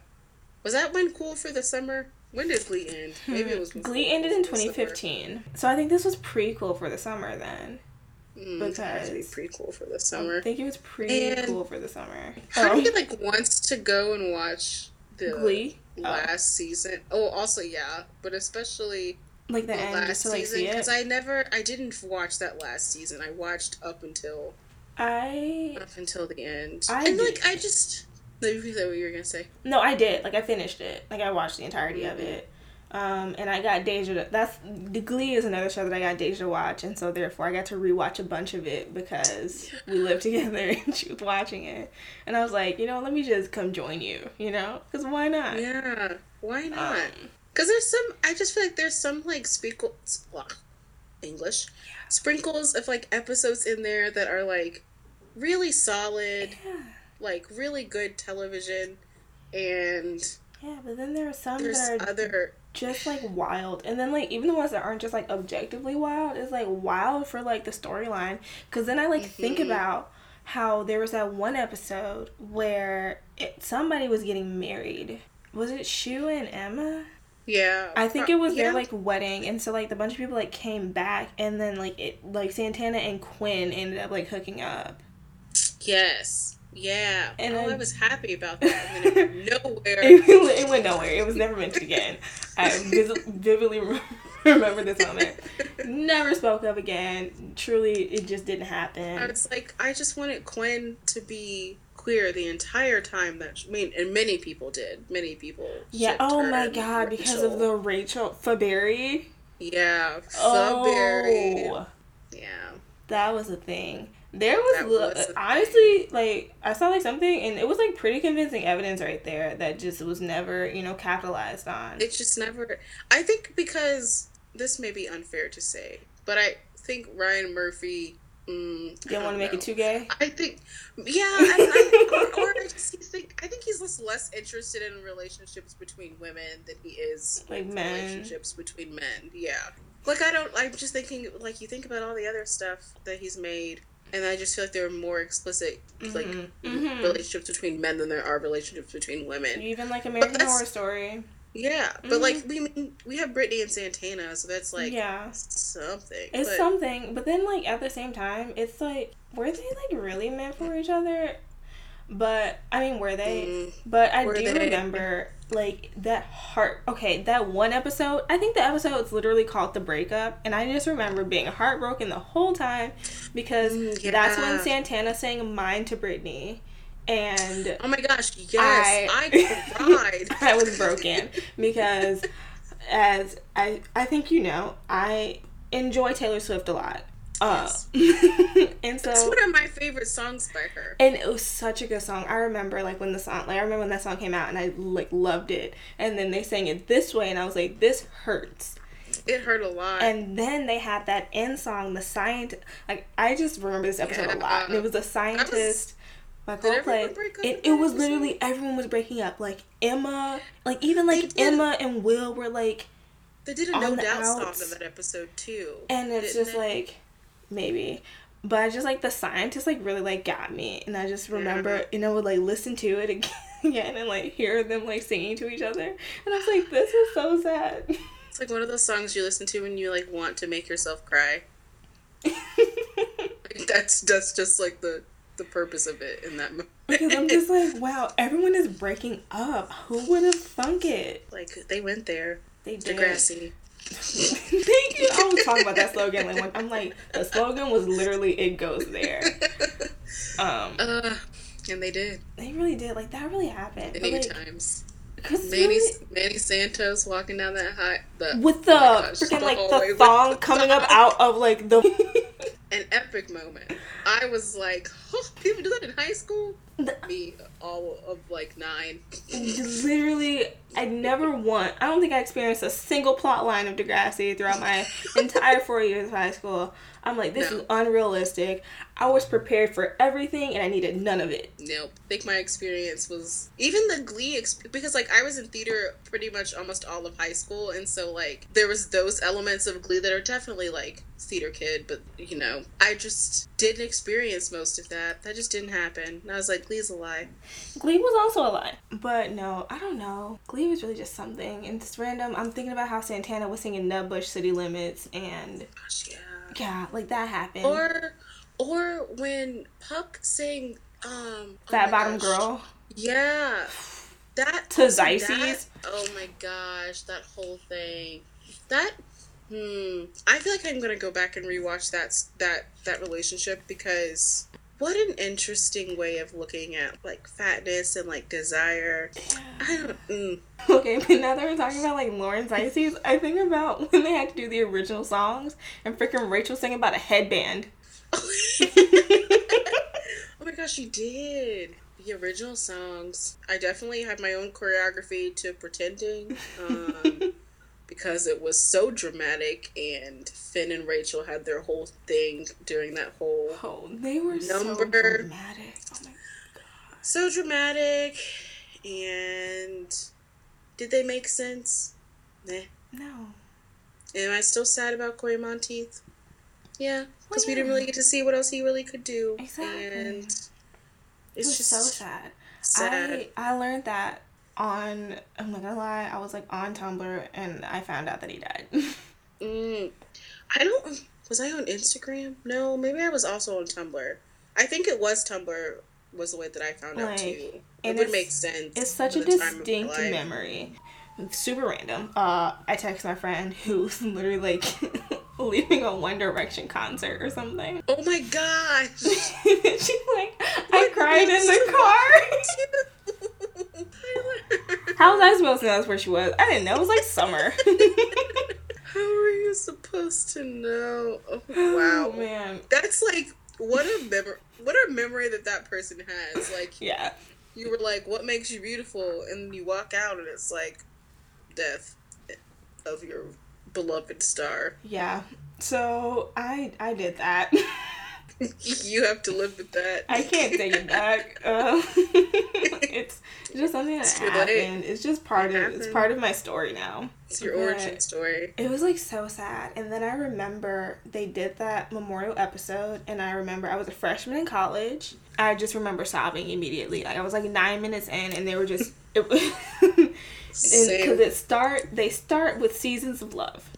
Was that when Cool for the Summer? When did Glee end? Maybe it was... Glee ended in 2015. So I think this was pre-Cool for the Summer then. Because... It had to be pre-Cool for the Summer. I think it was pre-Cool for the Summer. How do you, like, wants to go and watch the... Glee? Last season. Oh, also, yeah. But especially... Like the end, last to, like, season. Because I didn't watch that last season. I watched up until the end. Is that what you were going to say? No, I did. Like, I finished it. Like, I watched the entirety of it. And I got Deja to... Glee is another show that I got Deja to watch, and so, therefore, I got to rewatch a bunch of it because we lived together and she was watching it. And I was like, you know, let me just come join you, you know? Because why not? Yeah, why not? Because I just feel like there's some, like, sprinkles of, like, episodes in there that are, like, really solid... Yeah. Like, really good television, and... Yeah, but then there are just, like, wild. And then, like, even the ones that aren't just, like, objectively wild is, like, wild for, like, the storyline. Because then I, like, think about how there was that one episode where somebody was getting married. Was it Shue and Emma? Yeah. I think it was their, like, wedding. And so, like, the bunch of people, like, came back. And then, like, Santana and Quinn ended up, like, hooking up. Yes. Yeah, and I was happy about that, and then it went nowhere. It went nowhere. It was never mentioned again. I vividly remember this moment. Never spoke of again. Truly, it just didn't happen. I was like, I just wanted Quinn to be queer the entire time. And many people did. Many people. Yeah. Oh my God! Rachel. Because of the Rachel Faberry. Yeah. Faberry. Yeah. That was a thing. There was honestly, like, I saw, like, something, and it was, like, pretty convincing evidence right there that just was never, you know, capitalized on. It's just never... I think because... This may be unfair to say, but I think Ryan Murphy... didn't want to make it too gay? I think... Yeah, I think he's less interested in relationships between women than he is... Like, men. Relationships between men, yeah. Like, I'm just thinking, like, you think about all the other stuff that he's made... And I just feel like there are more explicit, like, relationships between men than there are relationships between women. Even, like, American Horror Story. Yeah. Mm-hmm. But, like, we have Brittany and Santana, so that's, like, something. It's something. But then, like, at the same time, it's, like, were they, like, really meant for each other? But, I mean, were they? But I do remember, like, that heart... Okay, that one episode... I think the episode is literally called The Breakup. And I just remember being heartbroken the whole time. Because that's when Santana sang Mine to Brittany. And... Oh, my gosh, yes. I cried. I was broken. Because, as I think you know, I enjoy Taylor Swift a lot. And so it's one of my favorite songs by her, and it was such a good song. I remember when that song came out, and I loved it. And then they sang it this way, and I was like, this hurts. It hurt a lot. And then they had that end song, the scientist. Like, I just remember this episode a lot. And it was a scientist. It was literally everyone was breaking up. Like Emma, like even like Emma and Will were like. They did a No Doubt song in that episode too. And it's just like. Maybe. But I just, the scientist, really, got me. And I just remember, you know, would, listen to it again and, hear them, singing to each other. And I was like, this is so sad. It's, one of those songs you listen to when you, want to make yourself cry. That's just, the purpose of it in that moment. Because I'm just wow, everyone is breaking up. Who would have thunk it? They went there. They did. Degrassi. Thank you. I always talk about that slogan. I'm the slogan was literally "It goes there." And they did. They really did. That really happened. Many times. Manny Santos walking down that with the freaking the thong coming up out of the. An epic moment. I was people do that in high school. Me, all of 9. Literally, I don't think I experienced a single plot line of Degrassi throughout my entire 4 years of high school. I'm this is unrealistic. I was prepared for everything and I needed none of it. Nope. I think my experience was even the Glee because I was in theater pretty much almost all of high school, and so there was those elements of Glee that are definitely theater kid, but I just didn't experience most of that. That just didn't happen. And I was Glee's a lie. Glee was also a lie. But no, I don't know. Glee was really just something. And it's random. I'm thinking about how Santana was singing Neb Bush City Limits and gosh, yeah. Yeah, that happened. Or when Puck sang Fat Bottom Girl. Yeah. That to Zeisies. Oh my gosh, that whole thing. That I feel I'm going to go back and rewatch that relationship, because what an interesting way of looking at fatness and desire. Yeah. Okay, but now that we're talking about Lauren Zeisies, I think about when they had to do the original songs and freaking Rachel sang about a headband. Oh my gosh, you did. The original songs. I definitely had my own choreography to Pretending. Because it was so dramatic, and Finn and Rachel had their whole thing during that whole they were number. So dramatic. Oh my God. So dramatic, and did they make sense? Nah. No. Am I still sad about Corey Monteith? Yeah, because we didn't really get to see what else he really could do. Exactly. And it was just so sad. I learned that. I'm not gonna lie, I was on Tumblr and I found out that he died. Was I on Instagram? No, maybe I was also on Tumblr. I think it was Tumblr was the way that I found out too. It would make sense. It's such a distinct memory. Super random. I text my friend who's literally leaving a One Direction concert or something. Oh my gosh! She's I cried in the car. How was I supposed to know that's where she was? I didn't know. It was summer. How were you supposed to know? Oh, wow. Oh, man. That's what a memory that person has. Yeah. You were what makes you beautiful? And you walk out and it's death of your beloved star. Yeah. So I did that. You have to live with that. I can't take it back. It's just something that happened. It's just part of my story now. It's your origin story. It was so sad. And then I remember they did that memorial episode, and I remember I was a freshman in college. I just remember sobbing immediately. I was 9 minutes in, and they were just because they start with Seasons of Love.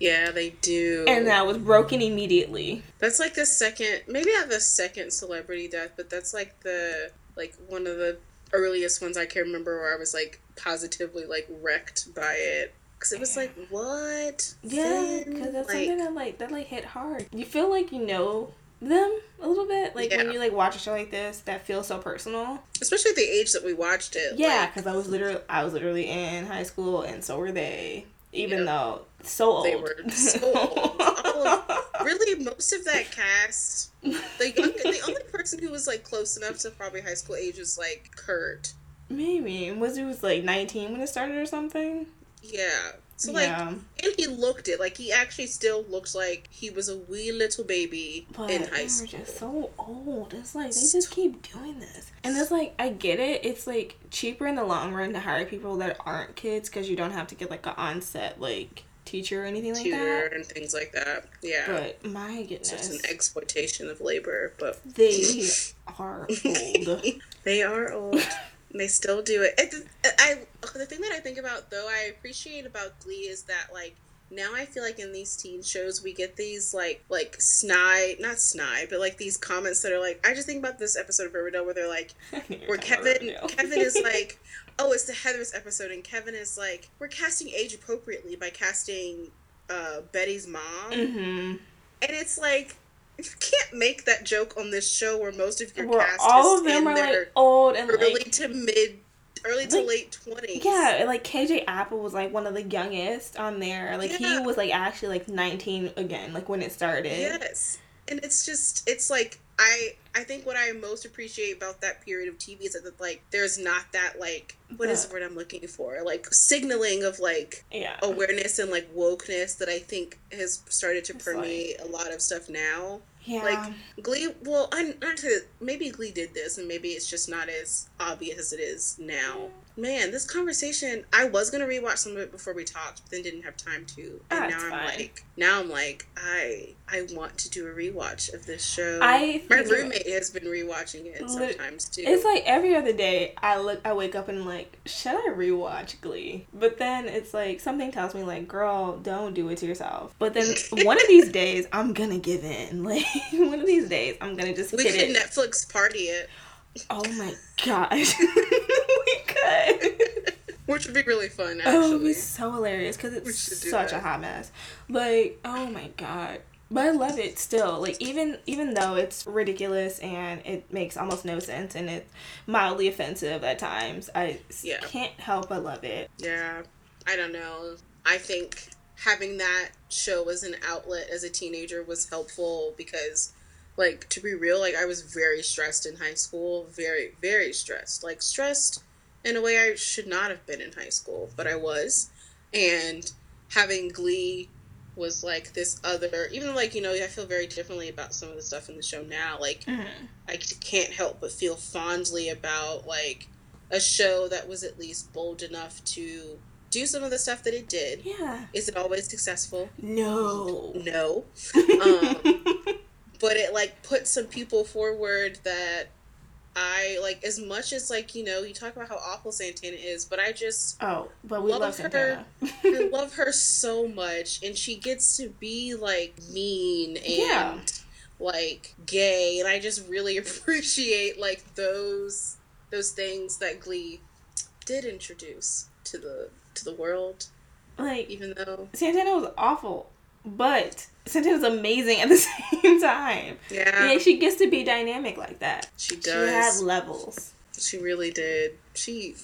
Yeah, they do. And I was broken immediately. That's the second, maybe not the second celebrity death, but that's the like, one of the earliest ones I can remember where I was, like, positively, like, wrecked by it. Because it was like, what? Yeah, because that's like, something that, like, hit hard. You feel like you know them a little bit. Like, when you, like, watch a show like this, that feels so personal. Especially at the age that we watched it. Yeah, because like, I was literally in high school, and so were they. Even though, so old. They were so old. Really, most of that cast, the only person who was, like, close enough to probably high school age was, like, Kurt. Maybe. He was, like, 19 when it started or something? Yeah. So, like, and he looked it. Like, he actually still looked like he was a wee little baby in high school. But they were just so old. It's like, they just keep doing this. And it's like, I get it. It's, like, cheaper in the long run to hire people that aren't kids because you don't have to get, like, an on-set, like, teacher or anything like that. And things like that. Yeah. But, my goodness. It's just an exploitation of labor, but... They are old. They are old. They still do it. The thing that I think about, though, I appreciate about Glee is that, like, now I feel like in these teen shows, we get these, like not snide, but, like, these comments that are, like, I just think about this episode of Riverdale where they're, like, where Kevin is, like, oh, it's the Heathers episode, and Kevin is, like, we're casting age appropriately by casting Betty's mom. Mm-hmm. And it's, like... You can't make that joke on this show where most of your cast all is of them in are their like old and early like, to mid, early like, to late 20s. Yeah, like KJ Apple was like one of the youngest on there. Like he was like actually like 19 again, like when it started. Yes, and it's just I think what I most appreciate about that period of TV is that like there's not that like is the word I'm looking for like signaling of like awareness and like wokeness that I think has started to permeate a lot of stuff now. Yeah. Like, Glee, well, maybe Glee did this, and maybe it's just not as obvious as it is now. Man, this conversation, I was going to rewatch some of it before we talked, but then didn't have time to. And now I'm like, I want to do a rewatch of this show. My roommate has been rewatching it sometimes, too. It's like every other day, I wake up and I'm like, should I rewatch Glee? But then it's like, something tells me, like, girl, don't do it to yourself. But then one of these days, I'm going to give in, like. One of these days, I'm gonna just We could Netflix party it. Oh my gosh. We could. Which would be really fun, actually. Oh, it would be so hilarious, because it's such a hot mess. Like, oh my god. But I love it still. Like, even though it's ridiculous and it makes almost no sense and it's mildly offensive at times, I can't help but love it. Yeah. I don't know. I think... having that show as an outlet as a teenager was helpful because, like, to be real, like, I was very stressed in high school. Very, very stressed. Like, stressed in a way I should not have been in high school, but I was. And having Glee was, like, this other... Even though, like, you know, I feel very differently about some of the stuff in the show now. Like, I can't help but feel fondly about, like, a show that was at least bold enough to... do some of the stuff that it did. Yeah. Is it always successful? No. But it, like, put some people forward that I, like, as much as, like, you know, you talk about how awful Santana is, but I just... Oh, but we love Santana. I love her so much. And she gets to be, like, mean and, like, gay. And I just really appreciate, like, those things that Glee did introduce to the world, like, even though Santana was awful, but Santana's amazing at the same time. Yeah, she gets to be dynamic like that. She does. She had levels. She really did.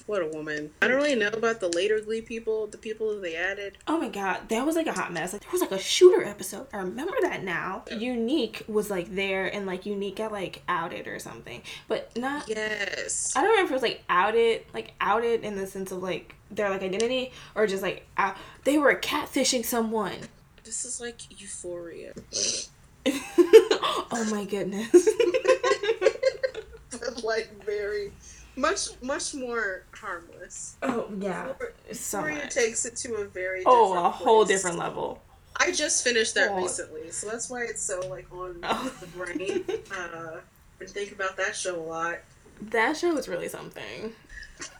What a woman. I don't really know about the later Glee people, the people that they added. Oh my god, that was like a hot mess. Like, there was like a shooter episode. I remember that now. Yeah. Unique was like there, and like Unique got like outed or something. But not... Yes. I don't remember if it was like outed in the sense of like their like identity or just like they were catfishing someone. This is like Euphoria. Oh my goodness. Like, very much more harmless. Oh yeah, Euphoria takes it to a very different level. I just finished that recently, so that's why it's so like on the brain. Been thinking about that show a lot. That show was really something.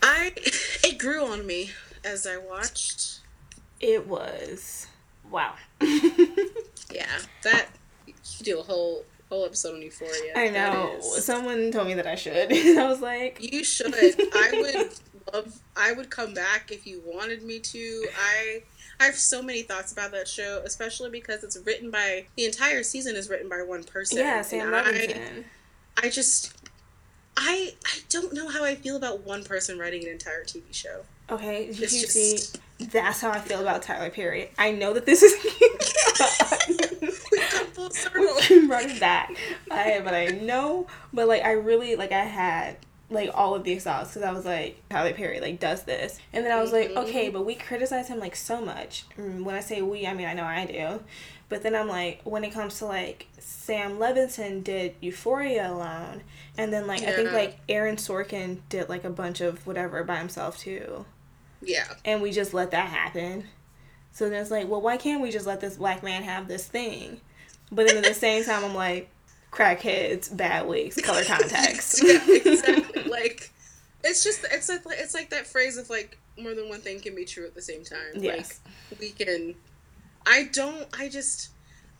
It grew on me as I watched. It was wow. Yeah, that you do a whole whole episode on Euphoria. I know. Someone told me that I should. I was like... You should. I would come back if you wanted me to. I have so many thoughts about that show, especially because it's written by... The entire season is written by one person. Yeah, Sam Levinson. I don't know how I feel about one person writing an entire TV show. Okay, see, that's how I feel about Tyler Perry. I know that this is... We come full circle. We run back. I had all of these thoughts because I was like, Tyler Perry, does this. And then I was like, okay, but we criticize him, so much. And when I say we, I mean, I know I do. But then I'm like, when it comes to, Sam Levinson did Euphoria alone. And then, I think, Aaron Sorkin did, a bunch of whatever by himself, too. Yeah. And we just let that happen. So then it's like, well, why can't we just let this black man have this thing? But then at the same time, I'm like, crackheads, bad wigs, color contacts. Yeah, exactly. It's that phrase of, more than one thing can be true at the same time. Yes. We can... that's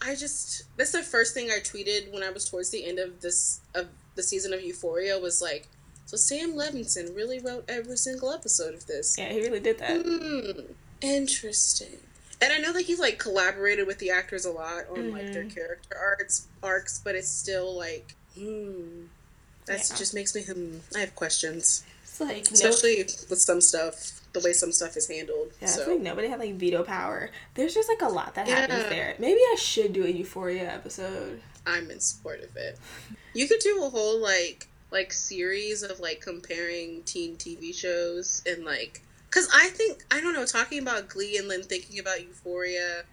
the first thing I tweeted when I was towards the end of the season of Euphoria was so Sam Levinson really wrote every single episode of this. Yeah, he really did that. Interesting. And I know that he's collaborated with the actors a lot on their character arcs, but it's still just makes me I have questions. It's especially with some stuff. The way some stuff is handled. Yeah, so. It's nobody had veto power. There's just a lot that happens there. Maybe I should do a Euphoria episode. I'm in support of it. You could do a whole series of comparing teen TV shows and because I think talking about Glee and then thinking about Euphoria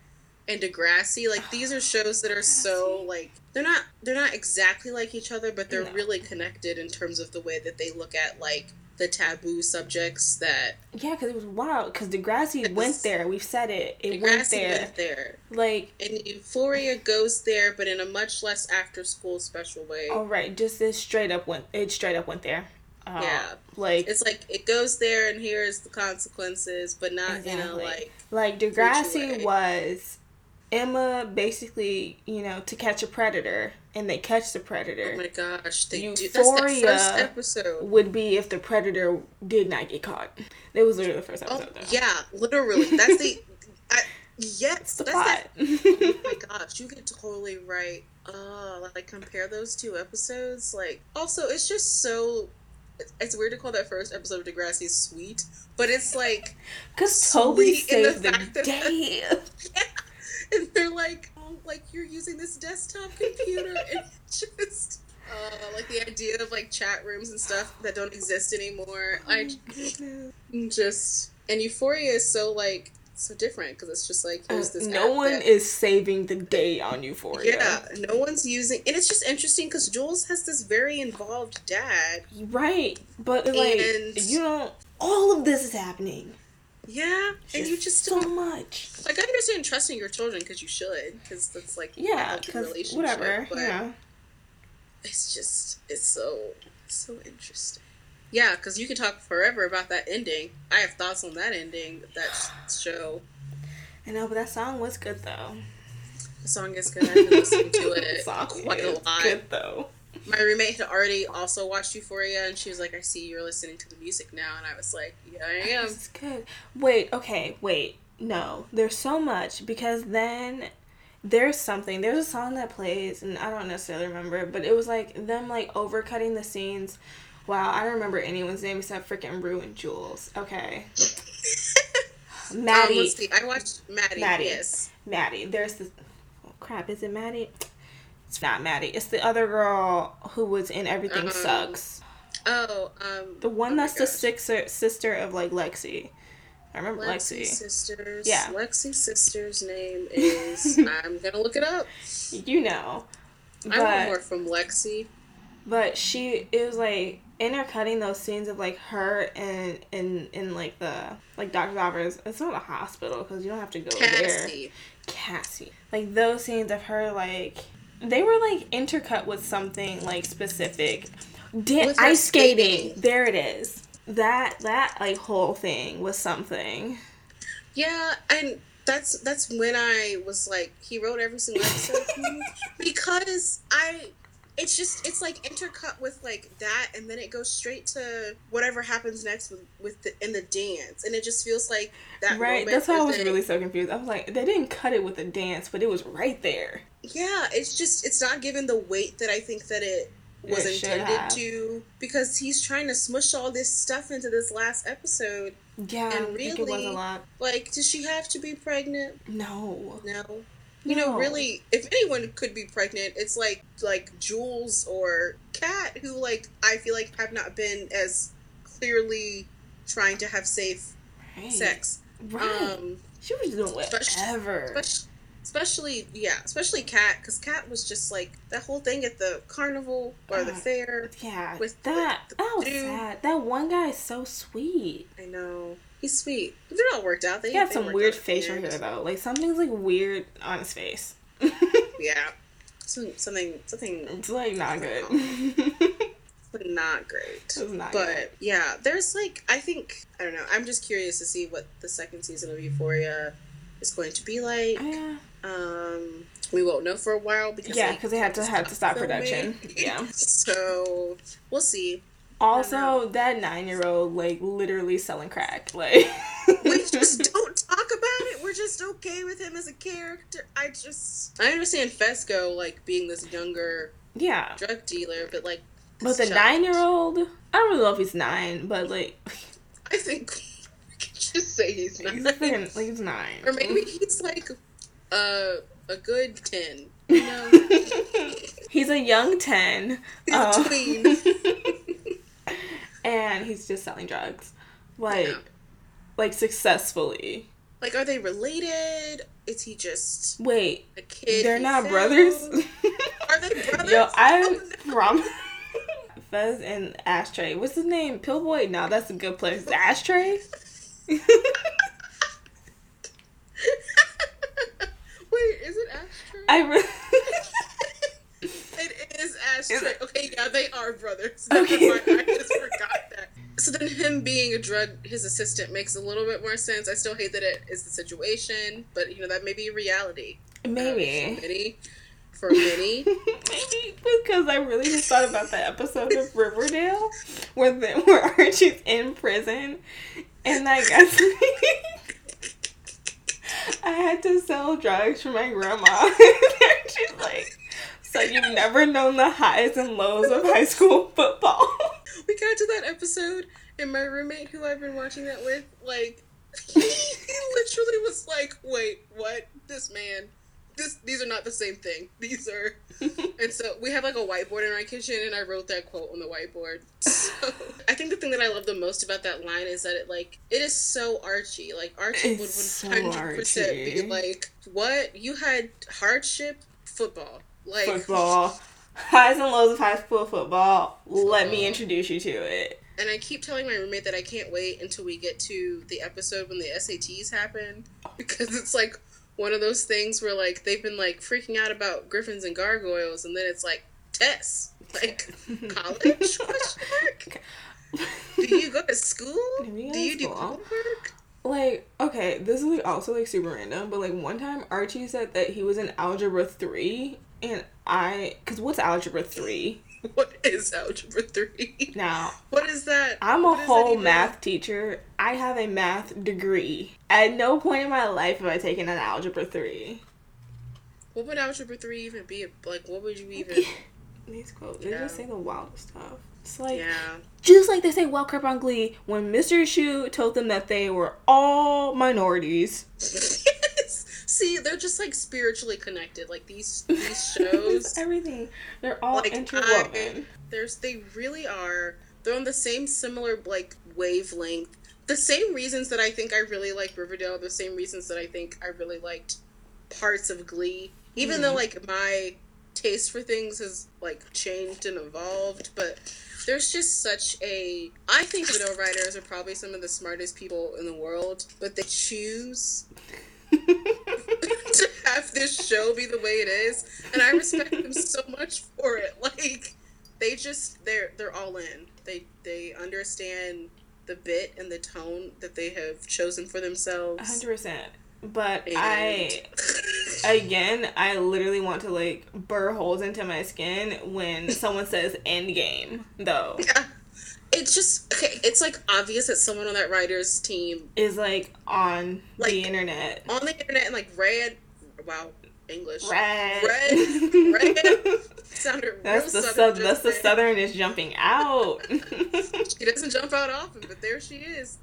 and Degrassi, these are shows that are so they're not exactly like each other, but they're really connected in terms of the way that they look at the taboo subjects that... Yeah, because it was wild. Because Degrassi went there. We've said it. Degrassi went there. And Euphoria goes there, but in a much less after-school special way. Oh, right. Just this straight up went there. Yeah. It goes there, and here's the consequences, but not exactly. In a, Degrassi was... Emma basically, to catch a predator, and they catch the predator. Oh my gosh, they do. That's the first episode. Would be if the predator did not get caught. It was literally the first episode, though. Yeah, literally. That's the... yes, that's that. Oh my gosh, you get totally right. Compare those two episodes. Also, it's just so... It's weird to call that first episode of Degrassi sweet, but it's because Toby saved the day. Yeah. And they're you're using this desktop computer, and just the idea of chat rooms and stuff that don't exist anymore. And Euphoria is so different because it's just here's this. No one is saving the day on Euphoria. Yeah, no one's using, and it's just interesting because Jules has this very involved dad, right? But all of this is happening. Yeah, and you just so much. I understand trusting your children because you should, because that's a relationship. Whatever. But yeah, it's so interesting. Yeah, because you could talk forever about that ending. I have thoughts on that ending, that show. I know, but that song was good though. The song is good. I've been listening to it quite a lot. Good though. My roommate had already also watched Euphoria, and she was like, I see you're listening to the music now. And I was like, yeah, I am. That's good. Wait. No. There's so much, because then there's something. There's a song that plays, and I don't necessarily remember, but it was them overcutting the scenes. Wow, I don't remember anyone's name except freaking Rue and Jules. Okay. Maddie. I watched Maddie. Yes. Maddie. There's this... Oh, crap. Is it Maddie? It's not Maddie. It's the other girl who was in Everything Sucks. The one that's the sister of Lexi. I remember Lexi. Sisters. Yeah. Lexi's sister's name is... I'm gonna look it up. You know. I want more from Lexi. But it was intercutting those scenes of her and the Dr. Dover's. It's not a hospital because you don't have to go there. Cassie. Those scenes of her They were intercut with something specific. Ice skating. There it is. That whole thing was something. Yeah, and That's when I was like, he wrote every single episode for me, because it's like intercut with like that, and then it goes straight to whatever happens next with the dance, and it just feels like that. Right, that's why I was really so confused. I was like, they didn't cut it with the dance, but it was right there. Yeah, it's not given the weight that I think that it was intended to, because he's trying to smush all this stuff into this last episode. Yeah, and really, I think it was a lot. Like, does she have to be pregnant? No. You know, really, if anyone could be pregnant, it's like Jules or Kat, who like I feel like have not been as clearly trying to have safe sex. Right. She was doing whatever. Especially Kat, because Kat was just like that whole thing at the carnival or the fair. Yeah, with that, that was sad. That one guy is so sweet. I know, he's sweet. But they're all worked out. He had some weird facial hair though. Like something's like weird on his face. Yeah, something. It's like not good. But not great. It was not good. But yeah, there's like I don't know. I'm just curious to see what the second season of Euphoria is going to be like. We won't know for a while because they had to stop production. Yeah, so we'll see. Also, that 9-year-old like literally selling crack. Like we just don't talk about it. We're just okay with him as a character. I understand Fesco like being this younger drug dealer, but like the 9-year-old, I don't really know if he's 9, but like I think we can just say he's 9. He's 9, or maybe he's like a good 10, you know? He's a young 10. He's a tween. And he's just selling drugs. Like successfully. Like, are they related? Is he just a kid? They're not brothers? Are they brothers? Yo, promise. Fez and Ashtray. What's his name? Pillboy? No, that's a good place. Ashtray? Wait, is it Ashtray? It is Ashtray. Okay, yeah, they are brothers. Okay. I just forgot that. So then him being his assistant makes a little bit more sense. I still hate that it is the situation, but you know, that may be a reality. Maybe. For many. Maybe, because I really just thought about that episode of Riverdale where Archie's in prison and that guy's I had to sell drugs for my grandma. She's like, so you've never known the highs and lows of high school football. We got to that episode, and my roommate, who I've been watching that with, like, he literally was like, wait, what? This man, these are not the same thing. These are... And so we have, like, a whiteboard in our kitchen, and I wrote that quote on the whiteboard. So I think the thing that I love the most about that line is that it, like, it is so Archie. Like, Archie would 100% be like, what? You had hardship? Football. Like, football. Highs and lows of high school football. Let me introduce you to it. And I keep telling my roommate that I can't wait until we get to the episode when the SATs happen, because it's, like, one of those things where, like, they've been, like, freaking out about griffins and gargoyles, and then it's, like, tests. Like, college? Do you go to school? Do you do homework? Like, okay, this is, like, also, like, super random, but, like, one time Archie said that he was in Algebra 3, and because what's Algebra 3? What is Algebra 3? Now, what is that? I'm a whole math teacher. I have a math degree. At no point in my life have I taken an Algebra 3. What would Algebra 3 even be? Like, what would you even... These quotes, they just say the wildest stuff. It's like, just like they say wild crap on Glee, when Mr. Shue told them that they were all minorities. Yes! See, they're just, like, spiritually connected. Like, these shows... everything. They're all like, interwoven. They really are. They're on the same similar, like, wavelength. The same reasons that I think I really like Riverdale, the same reasons that I think I really liked parts of Glee. Even though, like, my taste for things has, like, changed and evolved, but... There's just such a... I think video writers are probably some of the smartest people in the world, but they choose to have this show be the way it is, and I respect them so much for it. Like, they just... They're all in. They understand the bit and the tone that they have chosen for themselves. 100%. But I literally want to, like, burr holes into my skin when someone says endgame, though. Yeah. It's just, okay, it's, like, obvious that someone on that writer's team is, like, on the internet. On the internet and, like, read, wow, English. Read. Sounded that's real the southern. That's the southern is jumping out. She doesn't jump out often, but there she is.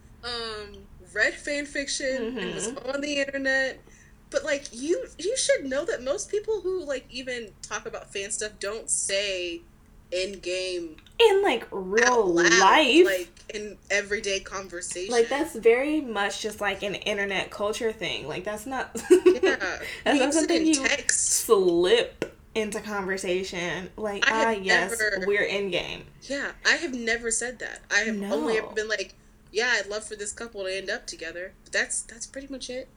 Read fan fiction and was on the internet. But, like, you should know that most people who, like, even talk about fan stuff don't say endgame in, like, real life. Like, in everyday conversation. Like, that's very much just, like, an internet culture thing. Like, that's not... Yeah. That's not something you slip into conversation. Like, never, we're endgame. Yeah, I have never said that. I have only ever been, like... Yeah, I'd love for this couple to end up together. But that's pretty much it.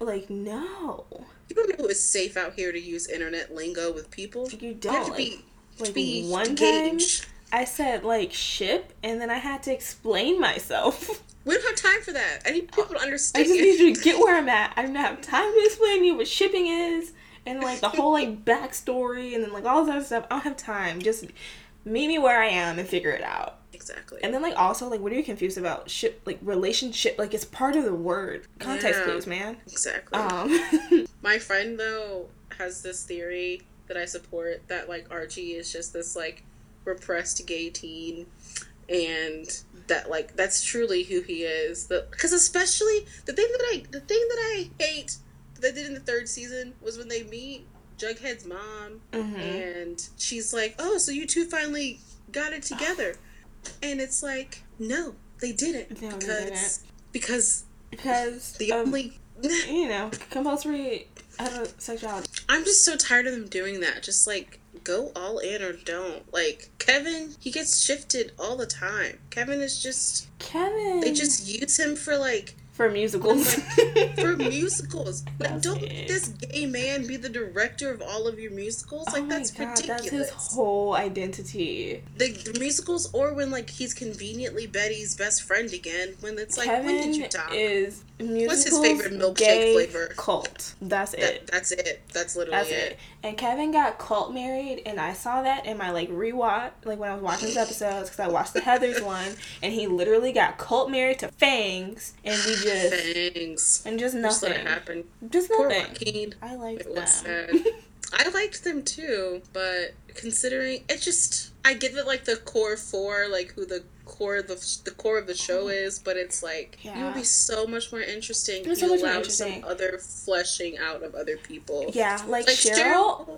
Like, no. You don't know it was safe out here to use internet lingo with people. You don't. You have to be one engaged. Time, I said, like, ship, and then I had to explain myself. We don't have time for that. I need people to understand. I just need you to get where I'm at. I don't have time to explain to you what shipping is, and, like, the whole, like, backstory, and then, like, all this other stuff. I don't have time. Just meet me where I am and figure it out. Exactly. And then, like, also, like, what are you confused about? Ship, like, relationship, like, it's part of the word. Context clues, man. Exactly. My friend, though, has this theory that I support that, like, Archie is just this, like, repressed gay teen. And that, like, that's truly who he is. Because especially, the thing that I hate that they did in the third season was when they meet Jughead's mom. Mm-hmm. And she's like, oh, so you two finally got it together. And it's like, no, they didn't. No, because the only, you know, compulsory sexuality. I'm just so tired of them doing that. Just, like, go all in or don't. Like, Kevin, he gets shifted all the time. Kevin. They just use him for, like... For musicals. Like, for musicals. Like, don't let this gay man be the director of all of your musicals. Like, ridiculous. That's his whole identity. The musicals, or when, like, he's conveniently Betty's best friend again. When it's like, Kevin, when did you die? Is musicals, what's his favorite milkshake flavor? Cult. That's it. That's it. That's literally it. And Kevin got cult married, and I saw that in my, like, rewatch, like, when I was watching his episodes, because I watched the Heathers one, and he literally got cult married to Fangs, and we just nothing. Just let it happen. Just nothing. I liked them. It was sad. I liked them too, but considering it, just I get that, like, the core four, like, who the core of the show is, but it's like it would be so much more interesting if you allowed some other fleshing out of other people. Yeah, like Cheryl.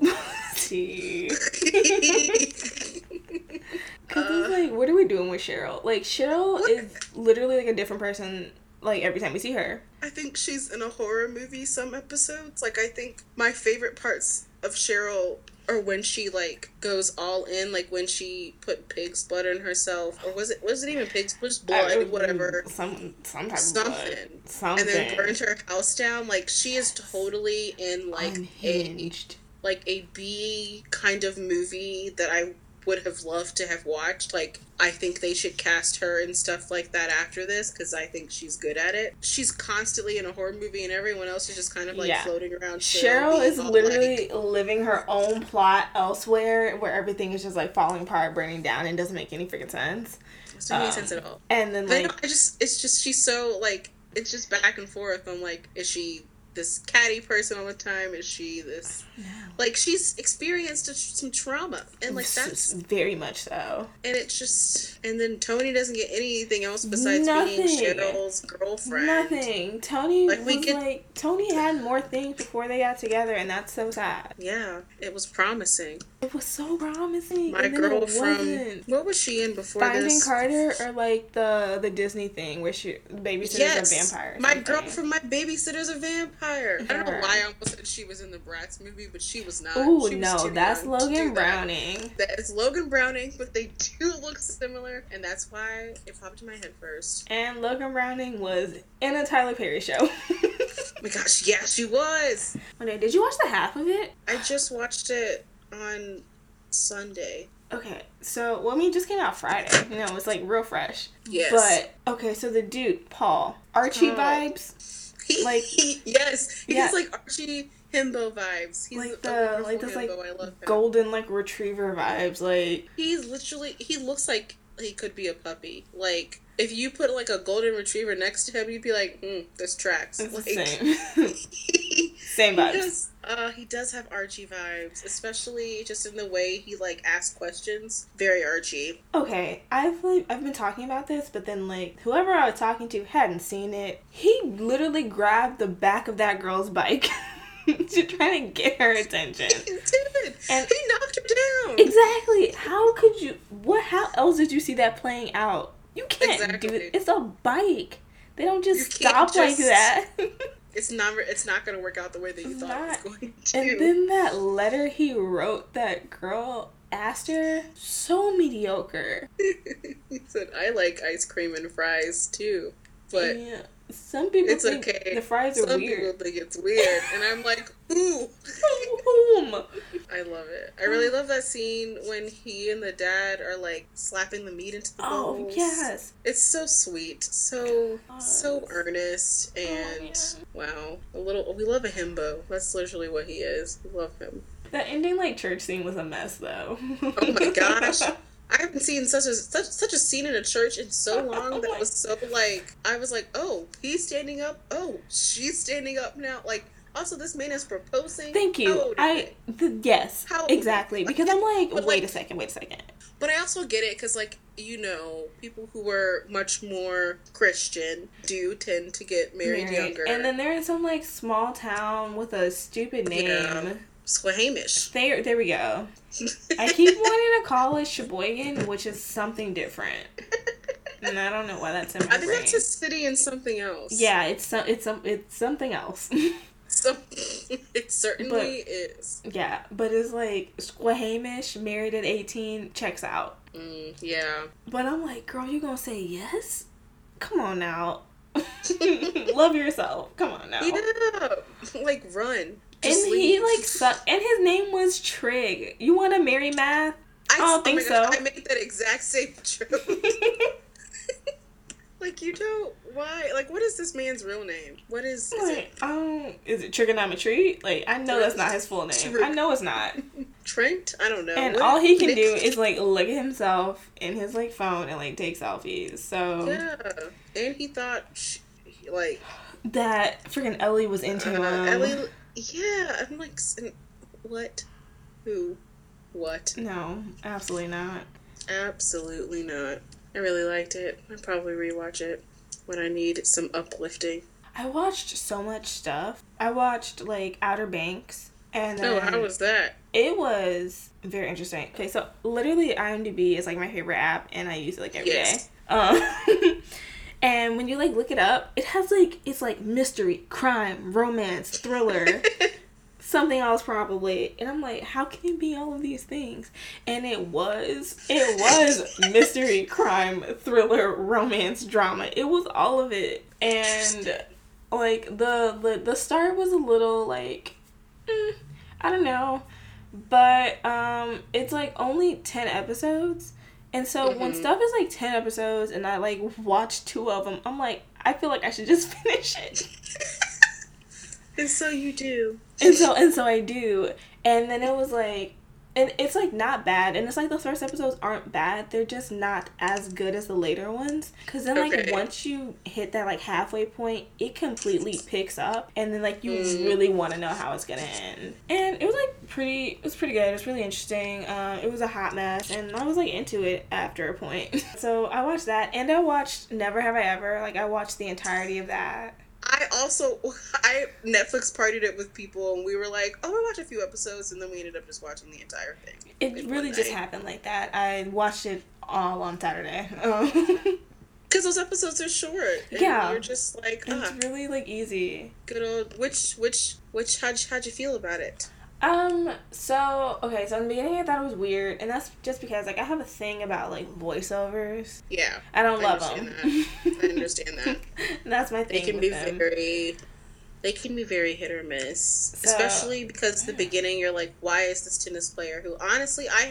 Because like, what are we doing with Cheryl? Like, Cheryl is literally, like, a different person. Like, every time we see her. I think she's in a horror movie some episodes. Like, I think my favorite parts of Cheryl are when she, like, goes all in. Like, when she put pig's blood in herself. Or was it even pig's blood? Whatever. Some type of blood. Something. And then burned her house down. Like, she is totally in, like, unhinged. A B kind of movie that I would have loved to have watched. Like, I think they should cast her and stuff like that after this, because I think she's good at it. She's constantly in a horror movie, and everyone else is just kind of, like, floating around. Cheryl is literally living her own plot elsewhere, where everything is just, like, falling apart, burning down, and doesn't make any freaking sense. It doesn't make sense at all. And then, like, it's just she's so, like, it's just back and forth. I'm like, is she this catty person all the time? Is she this... No. Like, she's experienced some trauma. And, like, that's... Very much so. And it's just... And then Tony doesn't get anything else besides being Cheryl's girlfriend. Nothing. Tony Tony had more things before they got together, and that's so sad. Yeah. It was promising. It was so promising. My girl from... What was she in before this? Finding Carter, or, like, the Disney thing where she... Babysitter's a vampire. My girl from My Babysitter's a Vampire. Her. I don't know why I almost said she was in the Bratz movie, but she was not. Oh no, that's Logan Browning. That's Logan Browning, but they do look similar, and that's why it popped in my head first. And Logan Browning was in a Tyler Perry show. Oh my gosh, yeah, she was. Okay, did you watch the half of it? I just watched it on Sunday. Okay, so, well, I mean, it just came out Friday. You know, it was, like, real fresh. Yes. But, okay, so the dude, Paul, Archie vibes... Like yes, he has like Archie himbo vibes. He's like the himbo. I love him. Golden like retriever vibes. Like he's literally he looks like he could be a puppy. Like if you put like a golden retriever next to him, you'd be like, this tracks. It's like, the same. Same vibes. He does have Archie vibes, especially just in the way he like asks questions. Very Archie. Okay, I've been talking about this, but then like whoever I was talking to hadn't seen it. He literally grabbed the back of that girl's bike to try to get her attention. He did. And he knocked her down. Exactly. How could you? How else did you see that playing out? You can't do it. It's a bike. They don't just stop like that. It's not going to work out the way that you thought it was going to. And then that letter he wrote that girl asked her, so mediocre. He said, I like ice cream and fries too. But yeah, some people think okay. The fries are weird. Some people think it's weird. And I'm like, ooh. I love it. I really love that scene when he and the dad are like slapping the meat into the bowls. Oh, yes. It's so sweet. So earnest. And wow. We love a himbo. That's literally what he is. We love him. That ending like church scene was a mess though. Oh my gosh. I haven't seen such a scene in a church in so long. That was so like I was like, oh, he's standing up. Oh, she's standing up now. Like also, this man is proposing. Thank you. Yes. How exactly? Because I'm like, wait a second. But I also get it because like people who were much more Christian do tend to get married younger. And then there is some like small town with a stupid name. Yeah. Squamish. There we go. I keep wanting to call it Sheboygan, which is something different. And I don't know why that's in my brain. I think that's a city and something else. Yeah, it's something else. So, it certainly is. Yeah, but it's like Squamish, married at 18, checks out. Yeah. But I'm like, girl, you gonna say yes? Come on now. Love yourself. Come on now. Yeah. Like, run. Just and leave. He like sucked. And his name was Trig. You want to marry math? I don't think so. I made that exact same joke. Like you don't. Why? Like what is this man's real name? What is? Is it trigonometry? Like I know that's not his full name. I know it's not. Trent? I don't know. And what all he can do is like look at himself in his like phone and like take selfies. So yeah. And he thought like that freaking Ellie was into him. Ellie. Yeah, I'm like, what? Who? What? No, absolutely not. Absolutely not. I really liked it. I'll probably rewatch it when I need some uplifting. I watched so much stuff. I watched, like, Outer Banks. And then how was that? It was very interesting. Okay, so literally IMDb is, like, my favorite app, and I use it, like, every day. And when you, like, look it up, it has, like, it's, like, mystery, crime, romance, thriller, something else probably. And I'm like, how can it be all of these things? And it was mystery, crime, thriller, romance, drama. It was all of it. And, like, the start was a little, like, I don't know. But it's, like, only 10 episodes. And so when stuff is, like, 10 episodes and I, like, watch 2 of them, I'm like, I feel like I should just finish it. And so you do. And so I do. And then it was, like, and it's, like, not bad. And it's, like, the first episodes aren't bad. They're just not as good as the later ones. Because then, like, once you hit that, like, halfway point, it completely picks up. And then, like, you really want to know how it's going to end. And it was, like, it was pretty good. It was really interesting. It was a hot mess, and I was like into it after a point. So I watched that, and I watched Never Have I Ever. Like I watched the entirety of that. I Netflix partied it with people, and we were like, oh, we watched a few episodes, and then we ended up just watching the entire thing. It really just happened like that. I watched it all on Saturday. Because those episodes are short. And you're just like, it's really like easy. Good old. Which? How'd you feel about it? So in the beginning I thought it was weird, and that's just because, like, I have a thing about, like, voiceovers. Yeah. I understand them. I understand that. That's my thing. They can be very hit or miss. So, especially because the beginning you're like, why is this tennis player who, honestly, I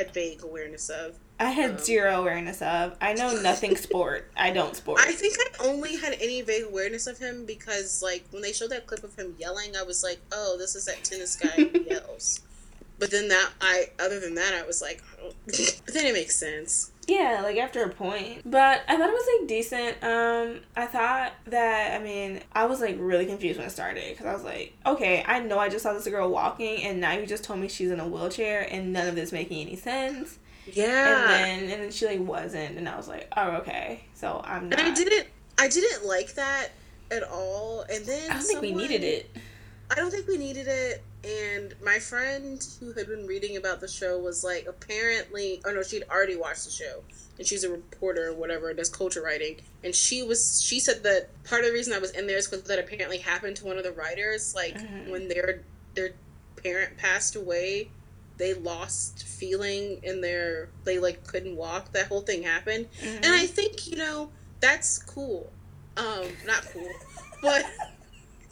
had vague awareness of. I had zero awareness of. I know nothing sport. I don't sport. I think I only had any vague awareness of him because, like, when they showed that clip of him yelling, I was like, oh, this is that tennis guy who yells. But then other than that, I was like, oh. But then it makes sense. Yeah, like, after a point. But I thought it was, like, decent. I thought that, I mean, I was, like, really confused when it started. Because I was like, okay, I know I just saw this girl walking, and now you just told me she's in a wheelchair, and none of this making any sense. Yeah. And then she, like, wasn't. And I was like, oh, okay. So I'm not. And I didn't like that at all. And then I don't think we needed it. And my friend who had been reading about the show was like, she'd already watched the show. And she's a reporter or whatever, does culture writing. And she said that part of the reason I was in there is because that apparently happened to one of the writers. Like, when their parent passed away, they lost feeling and they like couldn't walk. That whole thing happened. Mm-hmm. And I think, you know, that's cool. Not cool, but...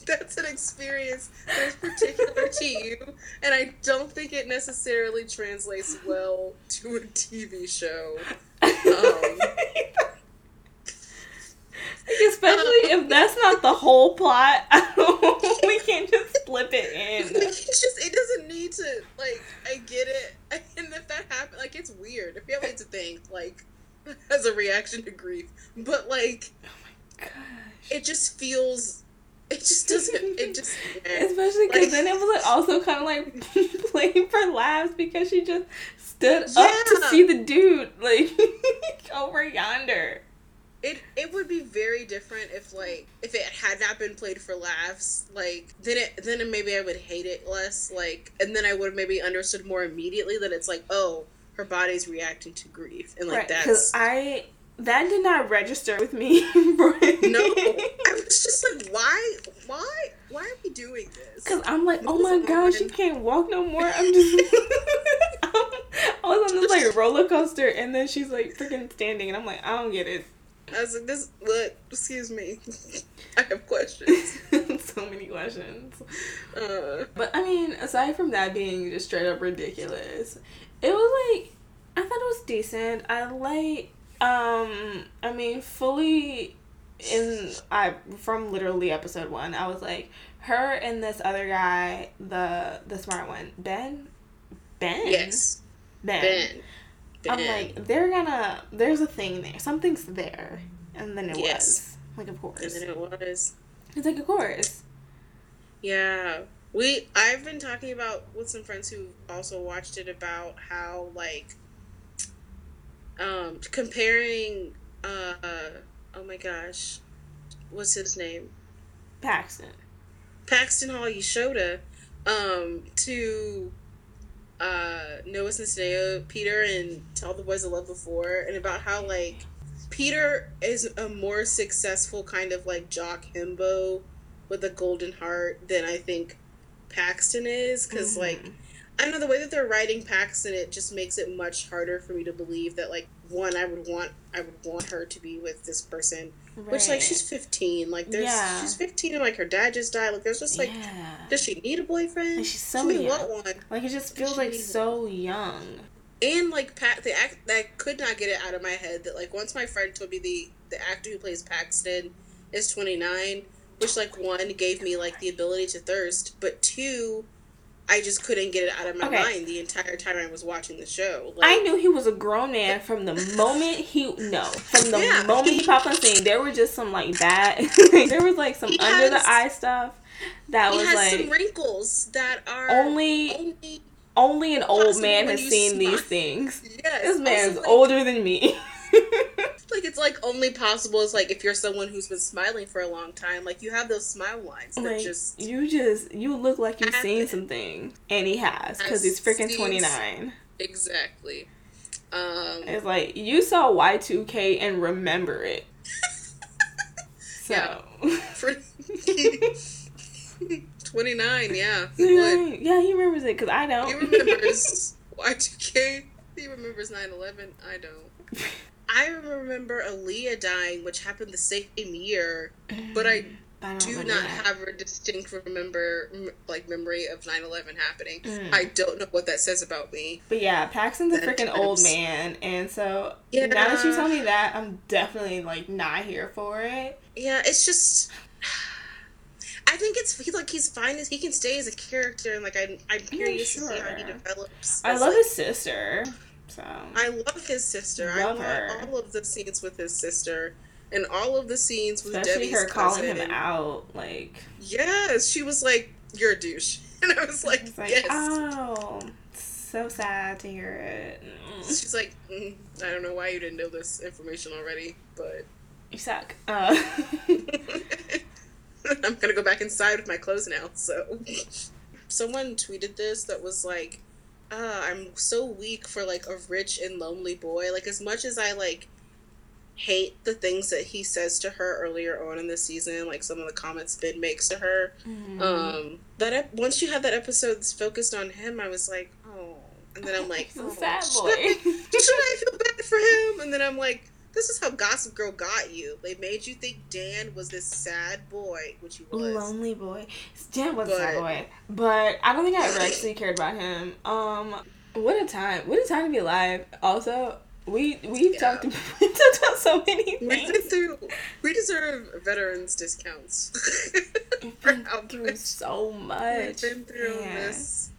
That's an experience that is particular to you, and I don't think it necessarily translates well to a TV show. Especially if that's not the whole plot, we can't just flip it in. It doesn't need to, like, I get it. And if that happened, like, it's weird. If you have to think, like, as a reaction to grief. But, like, oh my gosh. It just feels... It just doesn't. Especially because, like, then it was like also kind of like playing for laughs because she just stood up to see the dude, like, over yonder. It would be very different if it had not been played for laughs, like, then maybe I would hate it less, like, and then I would have maybe understood more immediately that it's like, oh, her body's reacting to grief, and like, right, that's... That did not register with me. Right? No. I was just like, why are we doing this? Because I'm like, oh my gosh, you can't walk no more. I'm just... I was on this, like, roller coaster, and then she's, like, freaking standing, and I'm like, I don't get it. I was like, excuse me. I have questions. So many questions. But, I mean, aside from that being just straight up ridiculous, it was, like, I thought it was decent. I like... I mean, from literally episode one, I was like, her and this other guy, the smart one, Ben? Yes. Ben. I'm like, there's a thing there. Something's there. And then it was. Like, of course. And then it was. It's like, of course. Yeah. I've been talking about, with some friends who also watched it, about how, like, comparing, oh my gosh, what's his name? Paxton Hall Yoshida, to Noah Centineo, Peter, and All the Boys I Loved Before, and about how, like, Peter is a more successful kind of, like, jock himbo with a golden heart than I think Paxton is, because, like, I know the way that they're writing Paxton, it just makes it much harder for me to believe that, like, one, I would want her to be with this person, right. Which, like, she's 15, like, there's she's 15 and, like, her dad just died, like, there's just, like, does she need a boyfriend? Like, she's so young. One. Like, it just feels like so young. And, like, I could not get it out of my head that, like, once my friend told me the actor who plays Paxton is 29, which, like, one, gave me, like, the ability to thirst, but two, I just couldn't get it out of my mind the entire time I was watching the show. Like, I knew he was a grown man from the moment he popped on scene. There were just some, like, that. There was, like, some under the eye stuff that was, like... He has some wrinkles that are... Only an old man has seen these things. Yes. This man's older than me. Like, it's, like, only possible is, like, if you're someone who's been smiling for a long time, like, you have those smile lines that, like, just... You look like you've seen something. And he has, because he's freaking 29. Exactly. It's like, you saw Y2K and remember it. So... Yeah. 29, yeah. Like, yeah, he remembers it, because I don't. He remembers Y2K. He remembers 9/11. I don't. I remember Aaliyah dying, which happened the same year, but I I don't do not have a distinct memory of 9/11 happening. Mm. I don't know what that says about me. But yeah, Paxton's a freaking old man, and so now that you tell me that, I'm definitely like not here for it. Yeah, it's just I think he's fine as he can stay as a character, and like I'm curious to see how he develops. I love his sister. So I love his sister. I love all of the scenes with his sister. And all of the scenes with Debbie's her cousin. Calling him out, like... Yes, she was like, you're a douche. And I was like, yes. Oh, so sad to hear it. She's like, I don't know why you didn't know this information already, but... You suck. I'm gonna go back inside with my clothes now, so... Someone tweeted this that was like, I'm so weak for, like, a rich and lonely boy. Like, as much as I, like... hate the things that he says to her earlier on in the season, like some of the comments Ben makes to her. Mm. Once you have that episode that's focused on him, I was like, oh. And then I'm like, oh, sad boy. Should I feel bad for him? And then I'm like, this is how Gossip Girl got you. They made you think Dan was this sad boy, which he was. Lonely boy. Dan was a sad boy. But I don't think I ever actually cared about him. What a time. What a time to be alive. Also, We've talked about so many things. We deserve veterans discounts. We've been through so much. We've been through this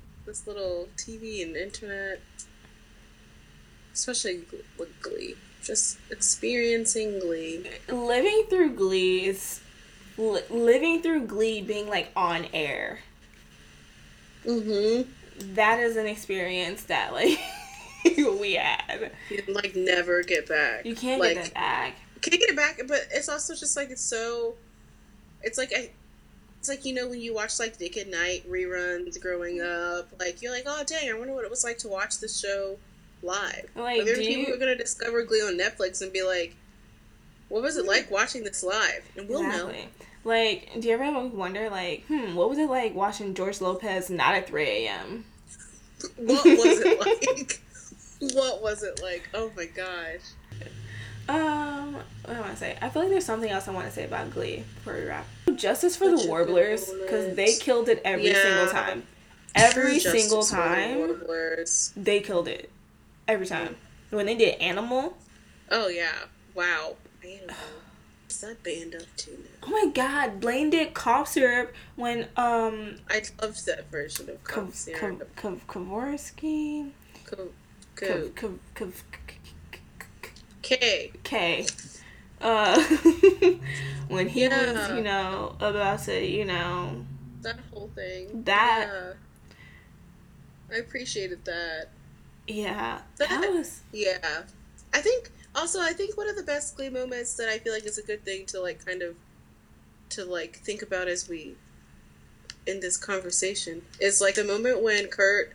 little TV and internet, especially with Glee. Just experiencing Glee. Living through Glee is living through Glee being like on air. Mm-hmm. That is an experience that like. We had. You can, like, never get back. You can't like, get that back. You can't get it back, but it's also just, like, it's so... It's like, you know, when you watch, like, Nick at Night reruns growing up, like, you're like, oh, dang, I wonder what it was like to watch the show live. Like, there are people who are going to discover Glee on Netflix and be like, what was it like watching this live? And we'll know. Like, do you ever wonder, like, what was it like watching George Lopez not at 3 a.m.? What was it like? What was it like? Oh my gosh. What do I want to say? I feel like there's something else I want to say about Glee before we wrap. Justice for the Warblers, because they killed it every single time. Every single time. They killed it. Every time. When they did Animal. Oh yeah. Wow. Animal. What's that band up to now? Oh my god. Blaine did Cough Syrup when, I loved that version of Cough Syrup. Kavorsky? K. When he was, you know, about to, you know... That whole thing. That. Yeah. I appreciated that. Yeah. That was... Yeah. I think one of the best Glee moments that I feel like is a good thing to, like, kind of, to, like, think about as we end this conversation is, like, the moment when Kurt,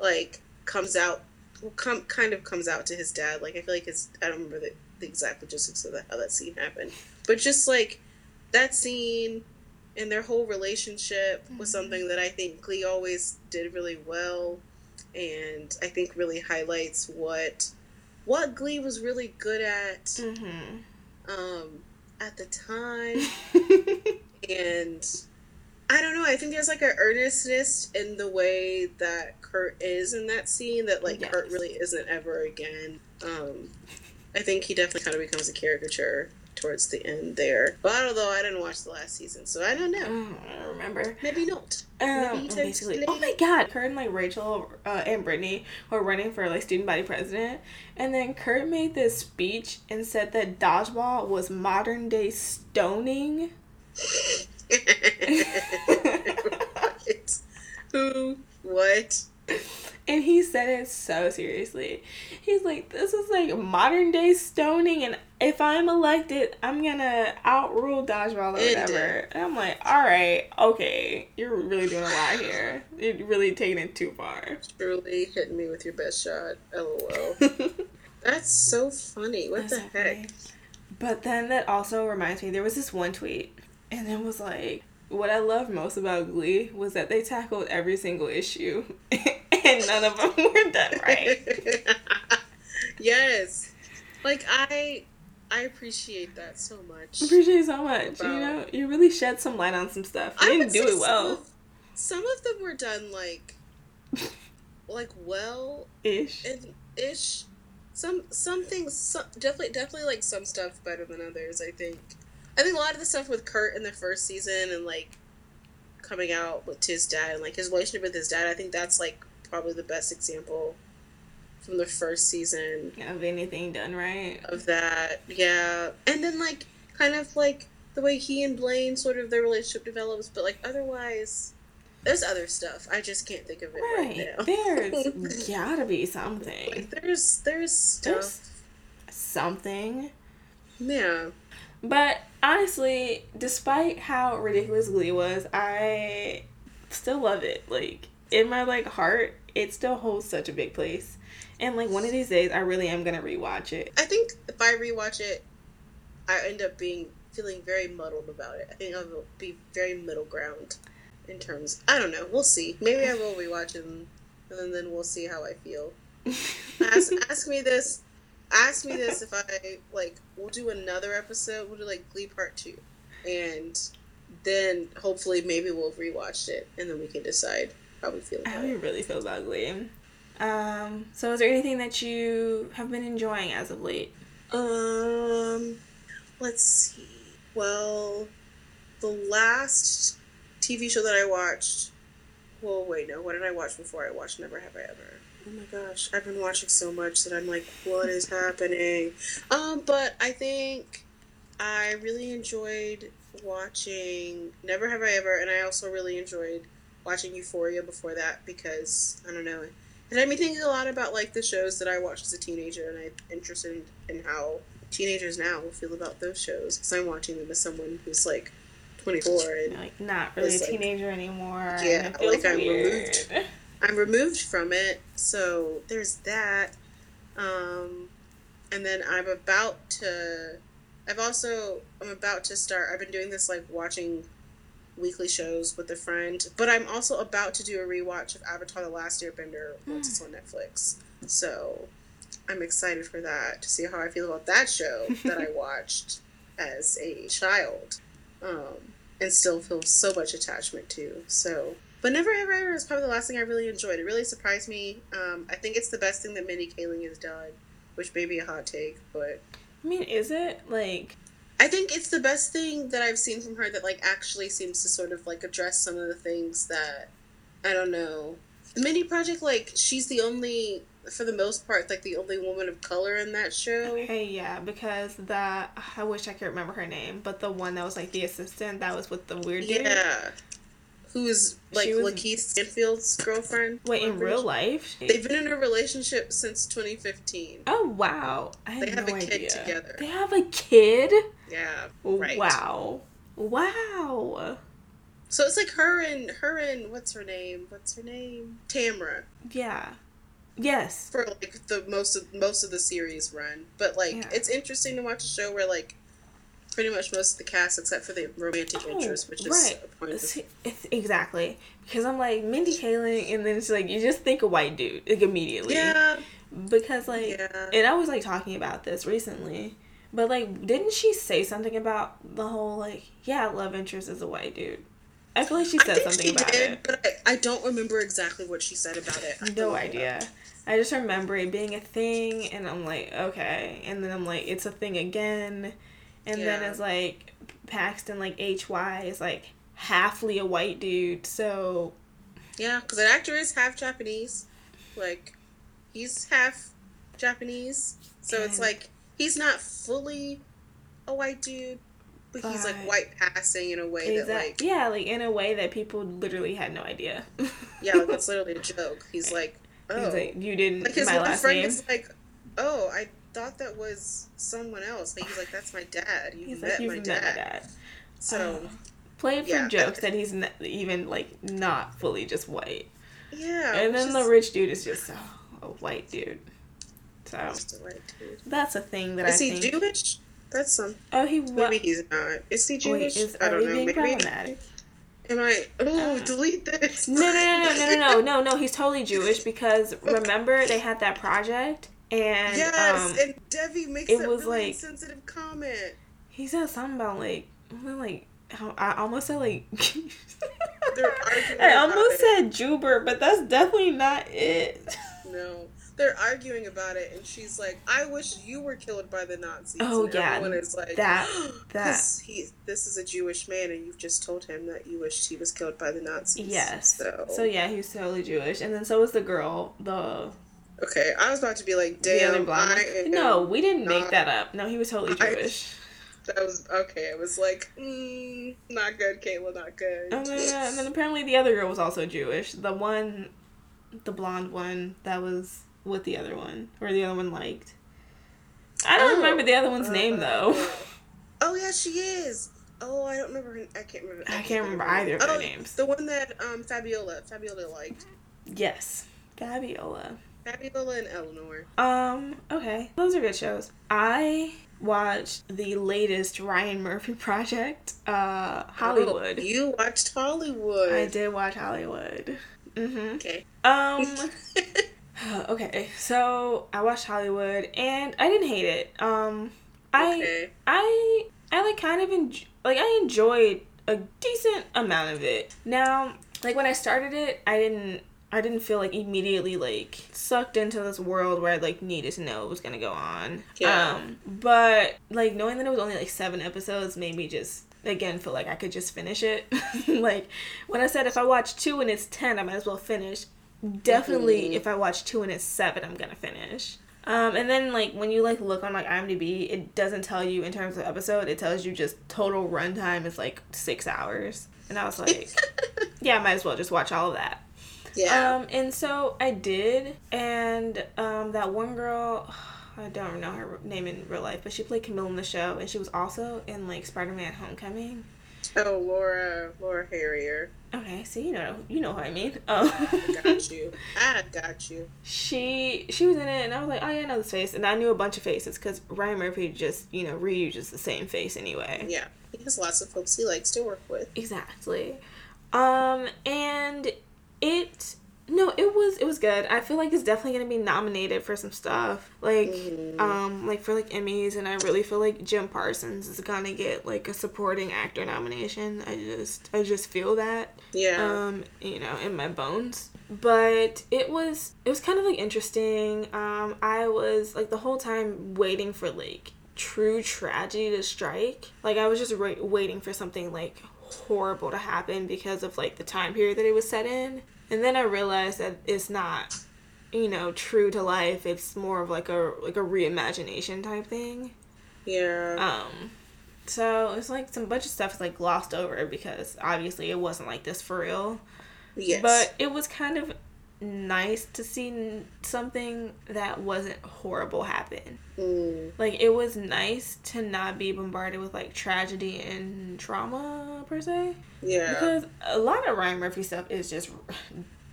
like, comes out to his dad. Like, I feel like I don't remember the exact logistics of how that scene happened. But just, like, that scene and their whole relationship was something that I think Glee always did really well, and I think really highlights what Glee was really good at at the time. And... I don't know. I think there's, like, an earnestness in the way that Kurt is in that scene that, like, Kurt really isn't ever again. I think he definitely kind of becomes a caricature towards the end there. But although I didn't watch the last season, so I don't know. I don't remember. Maybe not. Maybe oh, my God. Kurt and, like, Rachel and Brittany were running for, like, student body president. And then Kurt made this speech and said that dodgeball was modern-day stoning. What? And he said it so seriously. He's like, this is like modern day stoning, and if I'm elected, I'm gonna outrule dodgeball or whatever. And I'm like, alright, okay, you're really doing a lot here. You're really taking it too far. Truly hitting me with your best shot, lol. That's so funny. What the heck? But then that also reminds me, there was this one tweet. And it was like, what I loved most about Glee was that they tackled every single issue, and none of them were done right. Yes. Like, I I appreciate that so much. I appreciate it so much. You know, you really shed some light on some stuff. You didn't do it well. Some of them were done, like well-ish. Ish. Some things, definitely like some stuff better than others, I think. I think a lot of the stuff with Kurt in the first season and, like, coming out with his dad and, like, his relationship with his dad, I think that's, like, probably the best example from the first season. Of anything done right. Of that, yeah. And then, like, kind of, like, the way he and Blaine sort of their relationship develops, but, like, otherwise, there's other stuff. I just can't think of it right now. There's gotta be something. Like, there's stuff. There's something. Yeah. But, honestly, despite how ridiculous Glee was, I still love it. Like, in my, like, heart, it still holds such a big place. And, like, one of these days, I really am gonna rewatch it. I think if I rewatch it, I end up feeling very muddled about it. I think I'll be very middle ground in terms. I don't know. We'll see. Maybe I will rewatch it, and then we'll see how I feel. Ask me this if I, like, we'll do another episode. We'll do, like, Glee Part 2. And then, hopefully, maybe we'll rewatch it, and then we can decide how we feel about it. How we really feel about Glee. So is there anything that you have been enjoying as of late? Let's see. Well, the last TV show that I watched, well, wait, no, what did I watch before I watched Never Have I Ever? Oh my gosh, I've been watching so much that I'm like, what is happening? But I think I really enjoyed watching Never Have I Ever, and I also really enjoyed watching Euphoria before that because, I don't know, it had me thinking a lot about, like, the shows that I watched as a teenager, and I'm interested in how teenagers now will feel about those shows, because I'm watching them as someone who's, like, 24 and... like, not really a teenager anymore. Yeah, like, I'm removed from it, so there's that. And then I'm about to start, I've been doing this, like, watching weekly shows with a friend, but I'm also about to do a rewatch of Avatar: The Last Airbender once it's on Netflix, so I'm excited for that, to see how I feel about that show that I watched as a child, and still feel so much attachment to, so... But Never Have I Ever is probably the last thing I really enjoyed. It really surprised me. I think it's the best thing that Mindy Kaling has done, which may be a hot take, but... I mean, is it? Like... I think it's the best thing that I've seen from her that, like, actually seems to sort of, like, address some of the things that, I don't know. The Mindy Project, like, she's the only, for the most part, like, the only woman of color in that show. Okay, yeah, because I wish I could remember her name, but the one that was, like, the assistant, that was with the weird dude. Yeah. Who is, like, Lakeith Stanfield's girlfriend. Wait, in real life? They've been in a relationship since 2015. Oh, wow. They have a kid together. They have a kid? Yeah, right. Wow. So it's, like, her and what's her name? Tamra. Yeah. Yes. For, like, the most of the series run. But, like, it's interesting to watch a show where, like, pretty much most of the cast, except for the romantic interest, which is right. A point it's exactly. Because I'm like, Mindy Kaling, and then it's like, you just think a white dude, like, immediately. Yeah. Because, like, and I was, like, talking about this recently, but, like, didn't she say something about the whole, like, love interest is a white dude? I feel like she said something about it. But I don't remember exactly what she said about it. No idea. I just remember it being a thing, and I'm like, okay. And then I'm like, it's a thing again. And then it's, like, Paxton, like, H.Y. is, like, halfly a white dude, so... Yeah, because that actor is half Japanese. Like, he's half Japanese. So it's, like, he's not fully a white dude, but he's, like, white passing in a way that, like... Yeah, like, in a way that people literally had no idea. Yeah, like, that's literally a joke. He's, like, oh... He's like, you didn't... Like, his last friend is, like, oh, I... thought that was someone else. Like, he's like, that's my dad. You've met my dad. So played for jokes that he's even, like, not fully just white. Yeah. And then the rich dude is just a white dude. So a white dude. That's a thing that I think. Is he Jewish? That's something. Oh, maybe he's not. Is he Jewish? I don't know. Maybe. Problematic? Am I? Oh, delete this. No. He's totally Jewish because remember they had that project. And yes, and Debbie makes a really insensitive comment. He said something about like how I almost said like I almost said Juber, but that's definitely not it. No. They're arguing about it, and she's like, "I wish you were killed by the Nazis." Oh, and yeah, everyone is like, this is a Jewish man, and you've just told him that you wished he was killed by the Nazis. Yes. So yeah, he's totally Jewish, and then so was the girl. Okay, I was about to be like, "Damn, no, we didn't make that up. No, he was totally Jewish." That was okay. It was like, not good, Kayla, not good. Oh my god! And then apparently the other girl was also Jewish. The blonde one that was with the other one, or the other one liked. I don't remember the other one's name though. Oh yeah, she is. Oh, I don't remember. I can't remember either of their names. The one that Fabiola liked. Yes, Fabiola and Eleanor. Okay, those are good shows. I watched the latest Ryan Murphy project, Hollywood. Oh, you watched Hollywood. I did watch Hollywood. Mm-hmm. Okay. Okay, so I watched Hollywood and I didn't hate it. I enjoyed a decent amount of it. Now, like when I started it, I didn't feel like immediately like sucked into this world where I like needed to know what was gonna go on. Yeah. But like knowing that it was only like 7 episodes made me just again feel like I could just finish it. Like when I said if I watch 2 and it's 10, I might as well finish. Definitely, if I watch 2 and it's 7, I'm gonna finish. And then like when you like look on like IMDb, it doesn't tell you in terms of episode. It tells you just total runtime is like 6 hours, and I was like, yeah, I might as well just watch all of that. Yeah. And so I did, and that one girl. I don't know her name in real life, but she played Camille in the show, and she was also in, like, Spider-Man Homecoming. Oh, Laura Harrier. Okay, so you know who I mean. Oh. I got you. She was in it, and I was like, oh, yeah, I know this face. And I knew a bunch of faces, because Ryan Murphy just, reuses the same face anyway. Yeah, he has lots of folks he likes to work with. Exactly. And it... No, it was good. I feel like it's definitely going to be nominated for some stuff, like for like Emmys, and I really feel like Jim Parsons is going to get like a supporting actor nomination. I just feel that. Yeah. In my bones. But it was kind of like interesting. I was like the whole time waiting for like true tragedy to strike. Like I was just waiting for something like horrible to happen because of like the time period that it was set in. And then I realized that it's not, true to life. It's more of like a reimagination type thing. Yeah. So it's like some bunch of stuff is like glossed over because obviously it wasn't like this for real. Yes. But it was kind of nice to see something that wasn't horrible happen. Mm. Like it was nice to not be bombarded with like tragedy and trauma per se. Yeah. Because a lot of Ryan Murphy stuff is just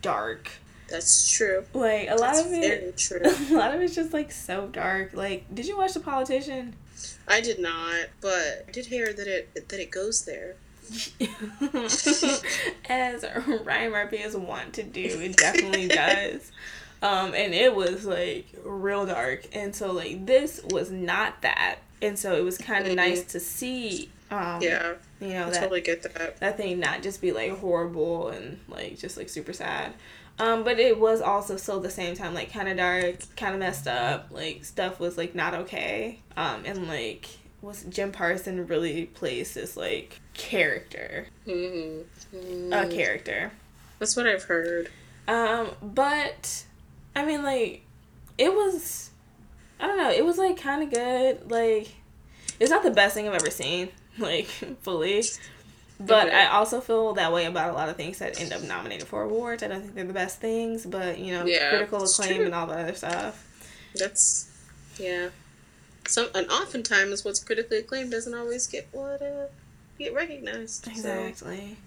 dark. That's true. Like a lot of it's just like so dark. Like, did you watch The Politician? I did not, but I did hear that it goes there. As Ryan Murphy is wont to do, it definitely does. And it was like real dark, and so like this was not that, and so it was kind of nice to see. I totally get that thing not just be like horrible and like just like super sad. But it was also still at the same time like kind of dark, kind of messed up. Like stuff was like not okay. And like. Was Jim Parsons really plays this, like, character. Mm-hmm. Mm-hmm. A character. That's what I've heard. But, I mean, like, it was, I don't know, it was, like, kind of good. Like, it's not the best thing I've ever seen, like, fully. But I also feel that way about a lot of things that end up nominated for awards. I don't think they're the best things, but, critical acclaim and all that other stuff. That's, yeah. So, and oftentimes what's critically acclaimed doesn't always get get recognized. Exactly.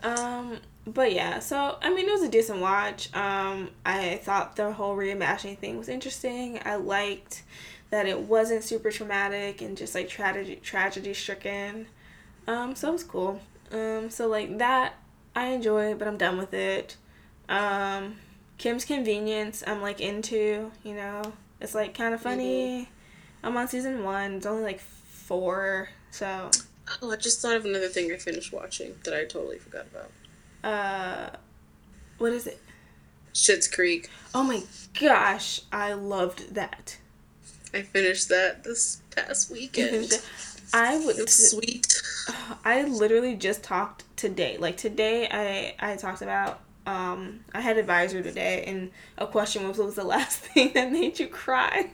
So. But yeah, so, I mean, it was a decent watch. I thought the whole reimagining thing was interesting. I liked that it wasn't super traumatic and just, like, tragedy stricken. So it was cool. So, like, that I enjoyed, but I'm done with it. Kim's Convenience I'm, like, into, It's, like, kind of funny. Mm-hmm. I'm on season 1. It's only, like, 4, so... Oh, I just thought of another thing I finished watching that I totally forgot about. What is it? Schitt's Creek. Oh, my gosh. I loved that. I finished that this past weekend. It's sweet. I literally just talked today. Like, today I talked about... I had advisory today, and a question was, what was the last thing that made you cry?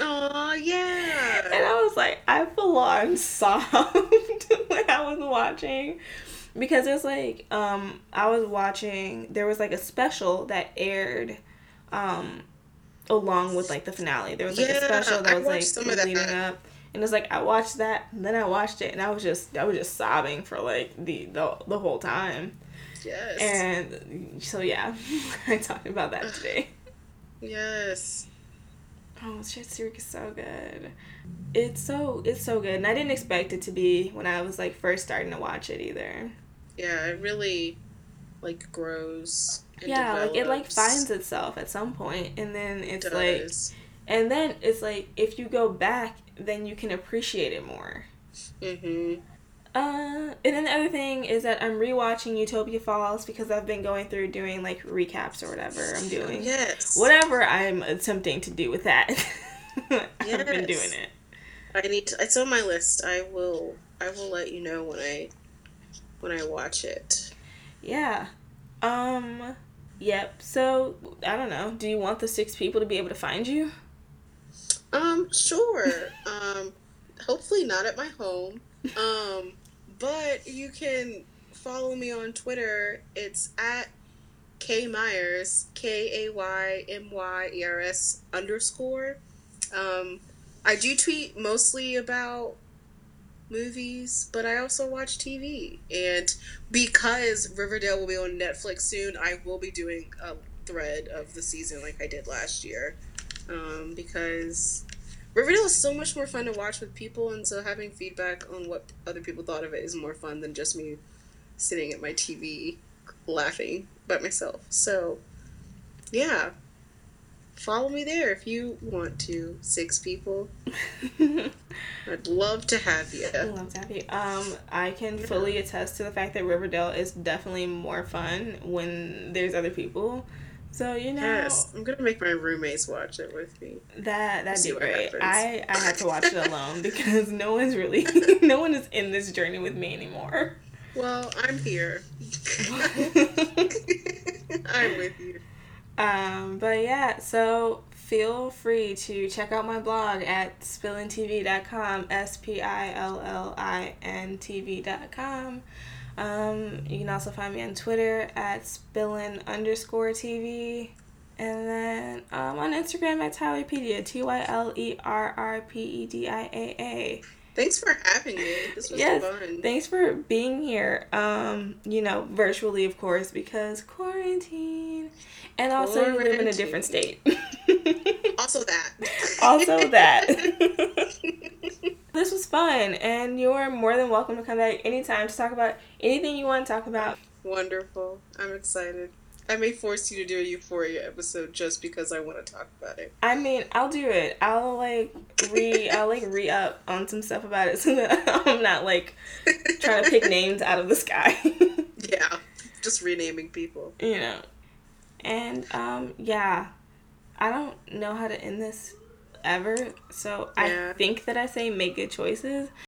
Oh, yeah. And I was like, I full-on sobbed when I was watching, because it's like, I was watching, there was, like, a special that aired, along with, like, the finale. There was, like, a special that was, like, leading up. And it's like, I watched that, and then I watched it, and I was just sobbing for, like, the whole time. Yes. And so, yeah, I talked about that today. Yes. Oh, Schitt's Creek is so good. It's so good. And I didn't expect it to be when I was, like, first starting to watch it either. Yeah, it really, like, grows and develops. Like, it, like, finds itself at some point. And then it's, if you go back, then you can appreciate it more. Mm-hmm. And then the other thing is that I'm rewatching Utopia Falls because I've been going through doing, like, recaps or whatever I'm doing. Yes. Whatever I'm attempting to do with that. Yes. I've been doing it. It's on my list. I will let you know when I watch it. Yeah. Yep. So, I don't know. Do you want the 6 people to be able to find you? Sure. Hopefully not at my home. But you can follow me on Twitter. It's at @KMyers, KAYMYERS_. I do tweet mostly about movies, but I also watch TV. And because Riverdale will be on Netflix soon, I will be doing a thread of the season like I did last year. Because... Riverdale is so much more fun to watch with people, and so having feedback on what other people thought of it is more fun than just me sitting at my TV laughing by myself. So, yeah. Follow me there if you want to, 6 people. I'd love to have you. I'd love to have you. I can fully attest to the fact that Riverdale is definitely more fun when there's other people. So, you know... Yes, I'm going to make my roommates watch it with me. That'd be great. I have to watch it alone because no one is in this journey with me anymore. Well, I'm here. I'm with you. But yeah, so feel free to check out my blog at spillintv.com, spillintv.com. You can also find me on Twitter at @spillin_TV, and then on Instagram at Tylerpedia, TYLERRPEDIAA. Thanks for having me. This was fun. Thanks for being here. Virtually, of course, because quarantine. And also, you live in a different state. Also that. This was fun, and you are more than welcome to come back anytime to talk about anything you want to talk about. Wonderful. I'm excited. I may force you to do a Euphoria episode just because I want to talk about it. I mean, I'll do it. I'll, like, re-up on some stuff about it so that I'm not, like, trying to pick names out of the sky. Yeah. Just renaming people. You know. And, I don't know how to end this ever, so I think that I say make good choices.